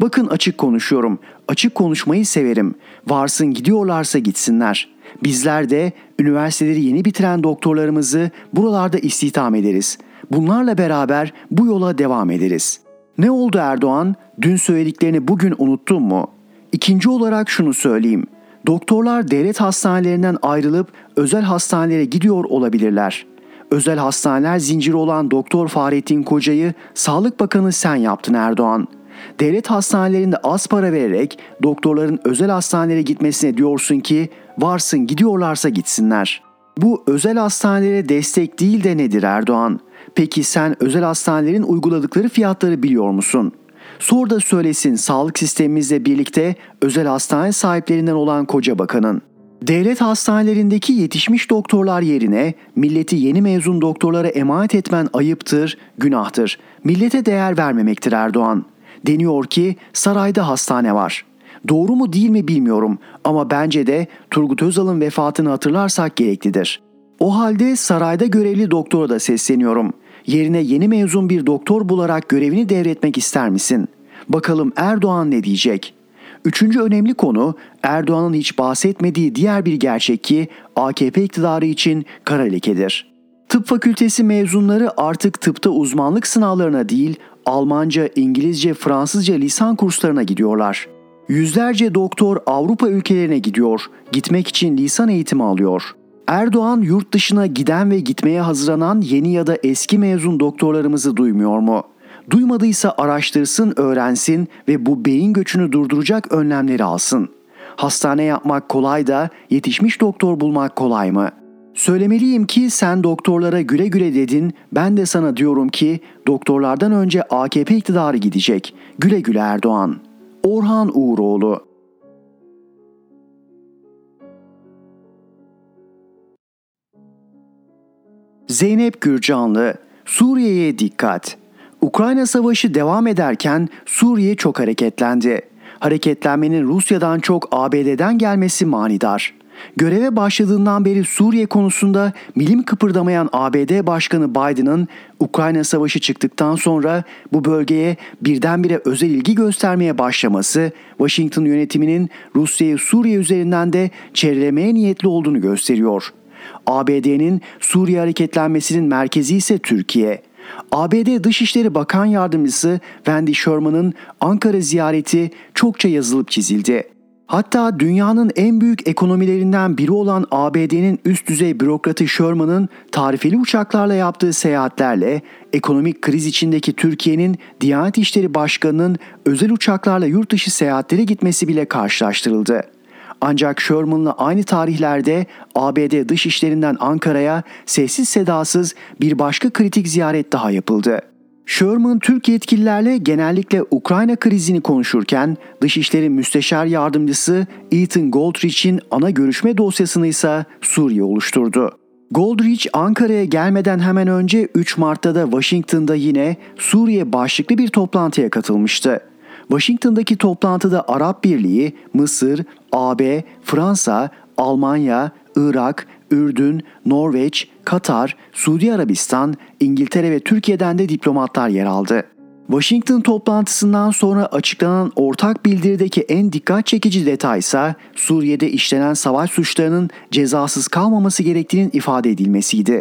Bakın açık konuşuyorum. Açık konuşmayı severim. Varsın gidiyorlarsa gitsinler. Bizler de üniversiteleri yeni bitiren doktorlarımızı buralarda istihdam ederiz. Bunlarla beraber bu yola devam ederiz. Ne oldu Erdoğan? Dün söylediklerini bugün unuttun mu? İkinci olarak şunu söyleyeyim. Doktorlar devlet hastanelerinden ayrılıp özel hastanelere gidiyor olabilirler. Özel hastaneler zinciri olan Doktor Fahrettin Koca'yı Sağlık Bakanı sen yaptın Erdoğan. Devlet hastanelerinde az para vererek doktorların özel hastanelere gitmesine diyorsun ki varsın gidiyorlarsa gitsinler. Bu özel hastanelere destek değil de nedir Erdoğan? Peki sen özel hastanelerin uyguladıkları fiyatları biliyor musun? Sor da söylesin sağlık sistemimizle birlikte özel hastane sahiplerinden olan koca bakanın. Devlet hastanelerindeki yetişmiş doktorlar yerine milleti yeni mezun doktorlara emanet etmen ayıptır, günahtır. Millete değer vermemektir Erdoğan. Deniyor ki sarayda hastane var. Doğru mu değil mi bilmiyorum ama bence de Turgut Özal'ın vefatını hatırlarsak gereklidir. O halde sarayda görevli doktora da sesleniyorum. Yerine yeni mezun bir doktor bularak görevini devretmek ister misin? Bakalım Erdoğan ne diyecek? Üçüncü önemli konu Erdoğan'ın hiç bahsetmediği diğer bir gerçek ki A K P iktidarı için kara lekedir. Tıp fakültesi mezunları artık tıpta uzmanlık sınavlarına değil Almanca, İngilizce, Fransızca lisan kurslarına gidiyorlar. Yüzlerce doktor Avrupa ülkelerine gidiyor, gitmek için lisan eğitimi alıyor. Erdoğan yurt dışına giden ve gitmeye hazırlanan yeni ya da eski mezun doktorlarımızı duymuyor mu? Duymadıysa araştırsın, öğrensin ve bu beyin göçünü durduracak önlemleri alsın. Hastane yapmak kolay da yetişmiş doktor bulmak kolay mı? Söylemeliyim ki sen doktorlara güle güle dedin, ben de sana diyorum ki doktorlardan önce A K P iktidarı gidecek. Güle güle Erdoğan. Orhan Uğuroğlu. Zeynep Gürcanlı, Suriye'ye dikkat. Ukrayna savaşı devam ederken Suriye çok hareketlendi. Hareketlenmenin Rusya'dan çok A B D'den gelmesi manidar. Göreve başladığından beri Suriye konusunda milim kıpırdamayan A B D Başkanı Biden'ın Ukrayna savaşı çıktıktan sonra bu bölgeye birdenbire özel ilgi göstermeye başlaması, Washington yönetiminin Rusya'yı Suriye üzerinden de çevrelemeye niyetli olduğunu gösteriyor. A B D'nin Suriye hareketlenmesinin merkezi ise Türkiye. A B D Dışişleri Bakan Yardımcısı Wendy Sherman'ın Ankara ziyareti çokça yazılıp çizildi. Hatta dünyanın en büyük ekonomilerinden biri olan A B D'nin üst düzey bürokratı Sherman'ın tarifeli uçaklarla yaptığı seyahatlerle ekonomik kriz içindeki Türkiye'nin Diyanet İşleri Başkanı'nın özel uçaklarla yurt dışı seyahatlere gitmesi bile karşılaştırıldı. Ancak Sherman'la aynı tarihlerde A B D Dışişleri'nden Ankara'ya sessiz sedasız bir başka kritik ziyaret daha yapıldı. Sherman Türk yetkililerle genellikle Ukrayna krizini konuşurken Dışişleri Müsteşar Yardımcısı Ethan Goldrich'in ana görüşme dosyasını ise Suriye oluşturdu. Goldrich Ankara'ya gelmeden hemen önce üç Mart'ta da Washington'da yine Suriye başlıklı bir toplantıya katılmıştı. Washington'daki toplantıda Arap Birliği, Mısır, A B, Fransa, Almanya, Irak, Ürdün, Norveç, Katar, Suudi Arabistan, İngiltere ve Türkiye'den de diplomatlar yer aldı. Washington toplantısından sonra açıklanan ortak bildirideki en dikkat çekici detay ise Suriye'de işlenen savaş suçlarının cezasız kalmaması gerektiğinin ifade edilmesiydi.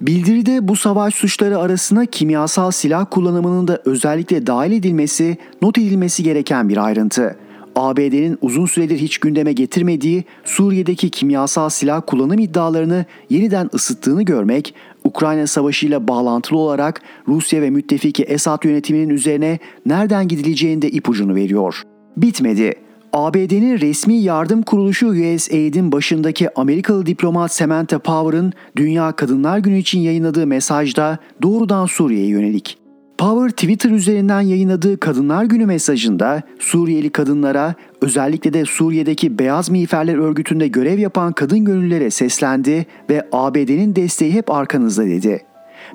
Bildiride bu savaş suçları arasına kimyasal silah kullanımının da özellikle dahil edilmesi, not edilmesi gereken bir ayrıntı. A B D'nin uzun süredir hiç gündeme getirmediği Suriye'deki kimyasal silah kullanım iddialarını yeniden ısıttığını görmek, Ukrayna savaşıyla bağlantılı olarak Rusya ve müttefiki Esad yönetiminin üzerine nereden gidileceğini de ipucunu veriyor. Bitmedi. A B D'nin resmi yardım kuruluşu U S A I D'in başındaki Amerikalı diplomat Samantha Power'ın Dünya Kadınlar Günü için yayınladığı mesajda doğrudan Suriye'ye yönelik. Power Twitter üzerinden yayınladığı Kadınlar Günü mesajında Suriyeli kadınlara, özellikle de Suriye'deki Beyaz Miğferler Örgütü'nde görev yapan kadın gönüllülere seslendi ve A B D'nin desteği hep arkanızda dedi.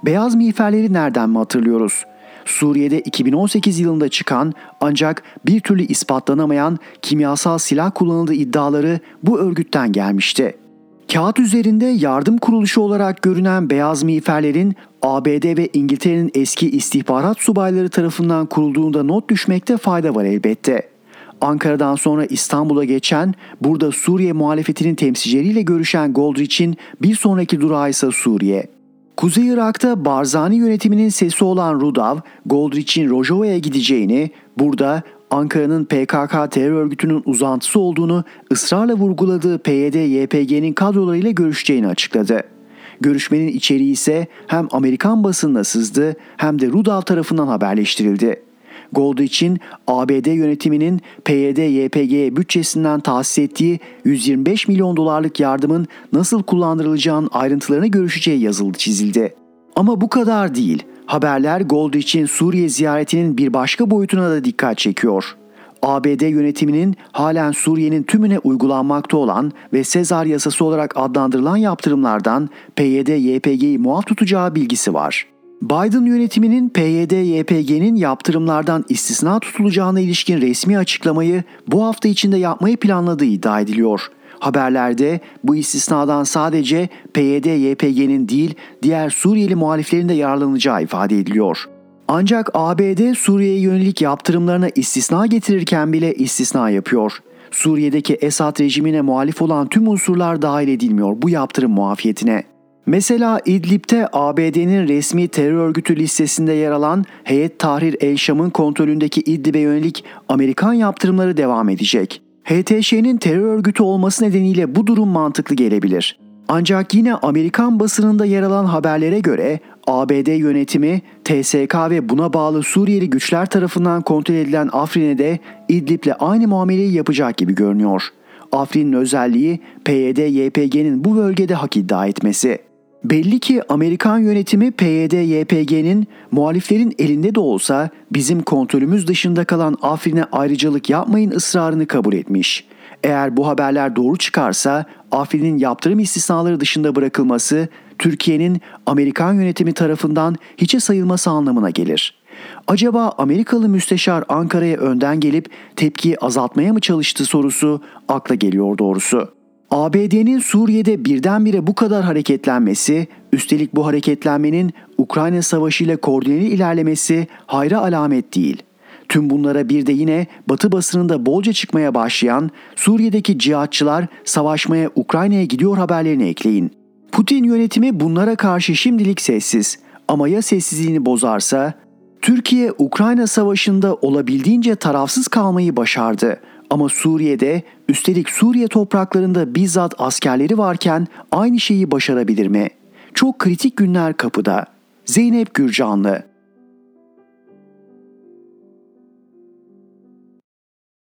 Beyaz miğferleri nereden mi hatırlıyoruz? Suriye'de iki bin on sekiz yılında çıkan ancak bir türlü ispatlanamayan kimyasal silah kullanıldığı iddiaları bu örgütten gelmişti. Kağıt üzerinde yardım kuruluşu olarak görünen beyaz miğferlerin A B D ve İngiltere'nin eski istihbarat subayları tarafından kurulduğunda not düşmekte fayda var elbette. Ankara'dan sonra İstanbul'a geçen, burada Suriye muhalefetinin temsilcileriyle görüşen Goldrich'in bir sonraki durağı ise Suriye. Kuzey Irak'ta Barzani yönetiminin sesi olan Rudav, Goldrich'in Rojava'ya gideceğini, burada Ankara'nın P K K terör örgütünün uzantısı olduğunu ısrarla vurguladığı P Y D Y P G'nin kadrolarıyla görüşeceğini açıkladı. Görüşmenin içeriği ise hem Amerikan basınına sızdı hem de Rudav tarafından haberleştirildi. Goldrich'in A B D yönetiminin P Y D Y P G bütçesinden tahsis ettiği yüz yirmi beş milyon dolarlık yardımın nasıl kullandırılacağının ayrıntılarını görüşeceği yazıldı çizildi. Ama bu kadar değil. Haberler Goldrich'in Suriye ziyaretinin bir başka boyutuna da dikkat çekiyor. A B D yönetiminin halen Suriye'nin tümüne uygulanmakta olan ve Sezar yasası olarak adlandırılan yaptırımlardan P Y D Y P G'yi muaf tutacağı bilgisi var. Biden yönetiminin P Y D Y P G'nin yaptırımlardan istisna tutulacağına ilişkin resmi açıklamayı bu hafta içinde yapmayı planladığı iddia ediliyor. Haberlerde bu istisnadan sadece P Y D Y P G'nin değil diğer Suriyeli muhaliflerin de yararlanacağı ifade ediliyor. Ancak A B D Suriye'ye yönelik yaptırımlarına istisna getirirken bile istisna yapıyor. Suriye'deki Esad rejimine muhalif olan tüm unsurlar dahil edilmiyor bu yaptırım muafiyetine. Mesela İdlib'de A B D'nin resmi terör örgütü listesinde yer alan Heyet Tahrir el-Şam'ın kontrolündeki İdlib'e yönelik Amerikan yaptırımları devam edecek. H T Ş'nin terör örgütü olması nedeniyle bu durum mantıklı gelebilir. Ancak yine Amerikan basınında yer alan haberlere göre A B D yönetimi T S K ve buna bağlı Suriyeli güçler tarafından kontrol edilen Afrin'e de İdlib'le aynı muameleyi yapacak gibi görünüyor. Afrin'in özelliği P Y D Y P G'nin bu bölgede hak iddia etmesi. Belli ki Amerikan yönetimi P Y D Y P G'nin muhaliflerin elinde de olsa bizim kontrolümüz dışında kalan Afrin'e ayrıcalık yapmayın ısrarını kabul etmiş. Eğer bu haberler doğru çıkarsa Afrin'in yaptırım istisnaları dışında bırakılması Türkiye'nin Amerikan yönetimi tarafından hiçe sayılması anlamına gelir. Acaba Amerikalı müsteşar Ankara'ya önden gelip tepkiyi azaltmaya mı çalıştı sorusu akla geliyor doğrusu. A B D'nin Suriye'de birdenbire bu kadar hareketlenmesi, üstelik bu hareketlenmenin Ukrayna Savaşı ile koordineli ilerlemesi hayra alamet değil. Tüm bunlara bir de yine Batı basınında bolca çıkmaya başlayan Suriye'deki cihatçılar savaşmaya Ukrayna'ya gidiyor haberlerini ekleyin. Putin yönetimi bunlara karşı şimdilik sessiz ama ya sessizliğini bozarsa? Türkiye Ukrayna Savaşı'nda olabildiğince tarafsız kalmayı başardı. Ama Suriye'de, üstelik Suriye topraklarında bizzat askerleri varken aynı şeyi başarabilir mi? Çok kritik günler kapıda. Zeynep Gürcanlı.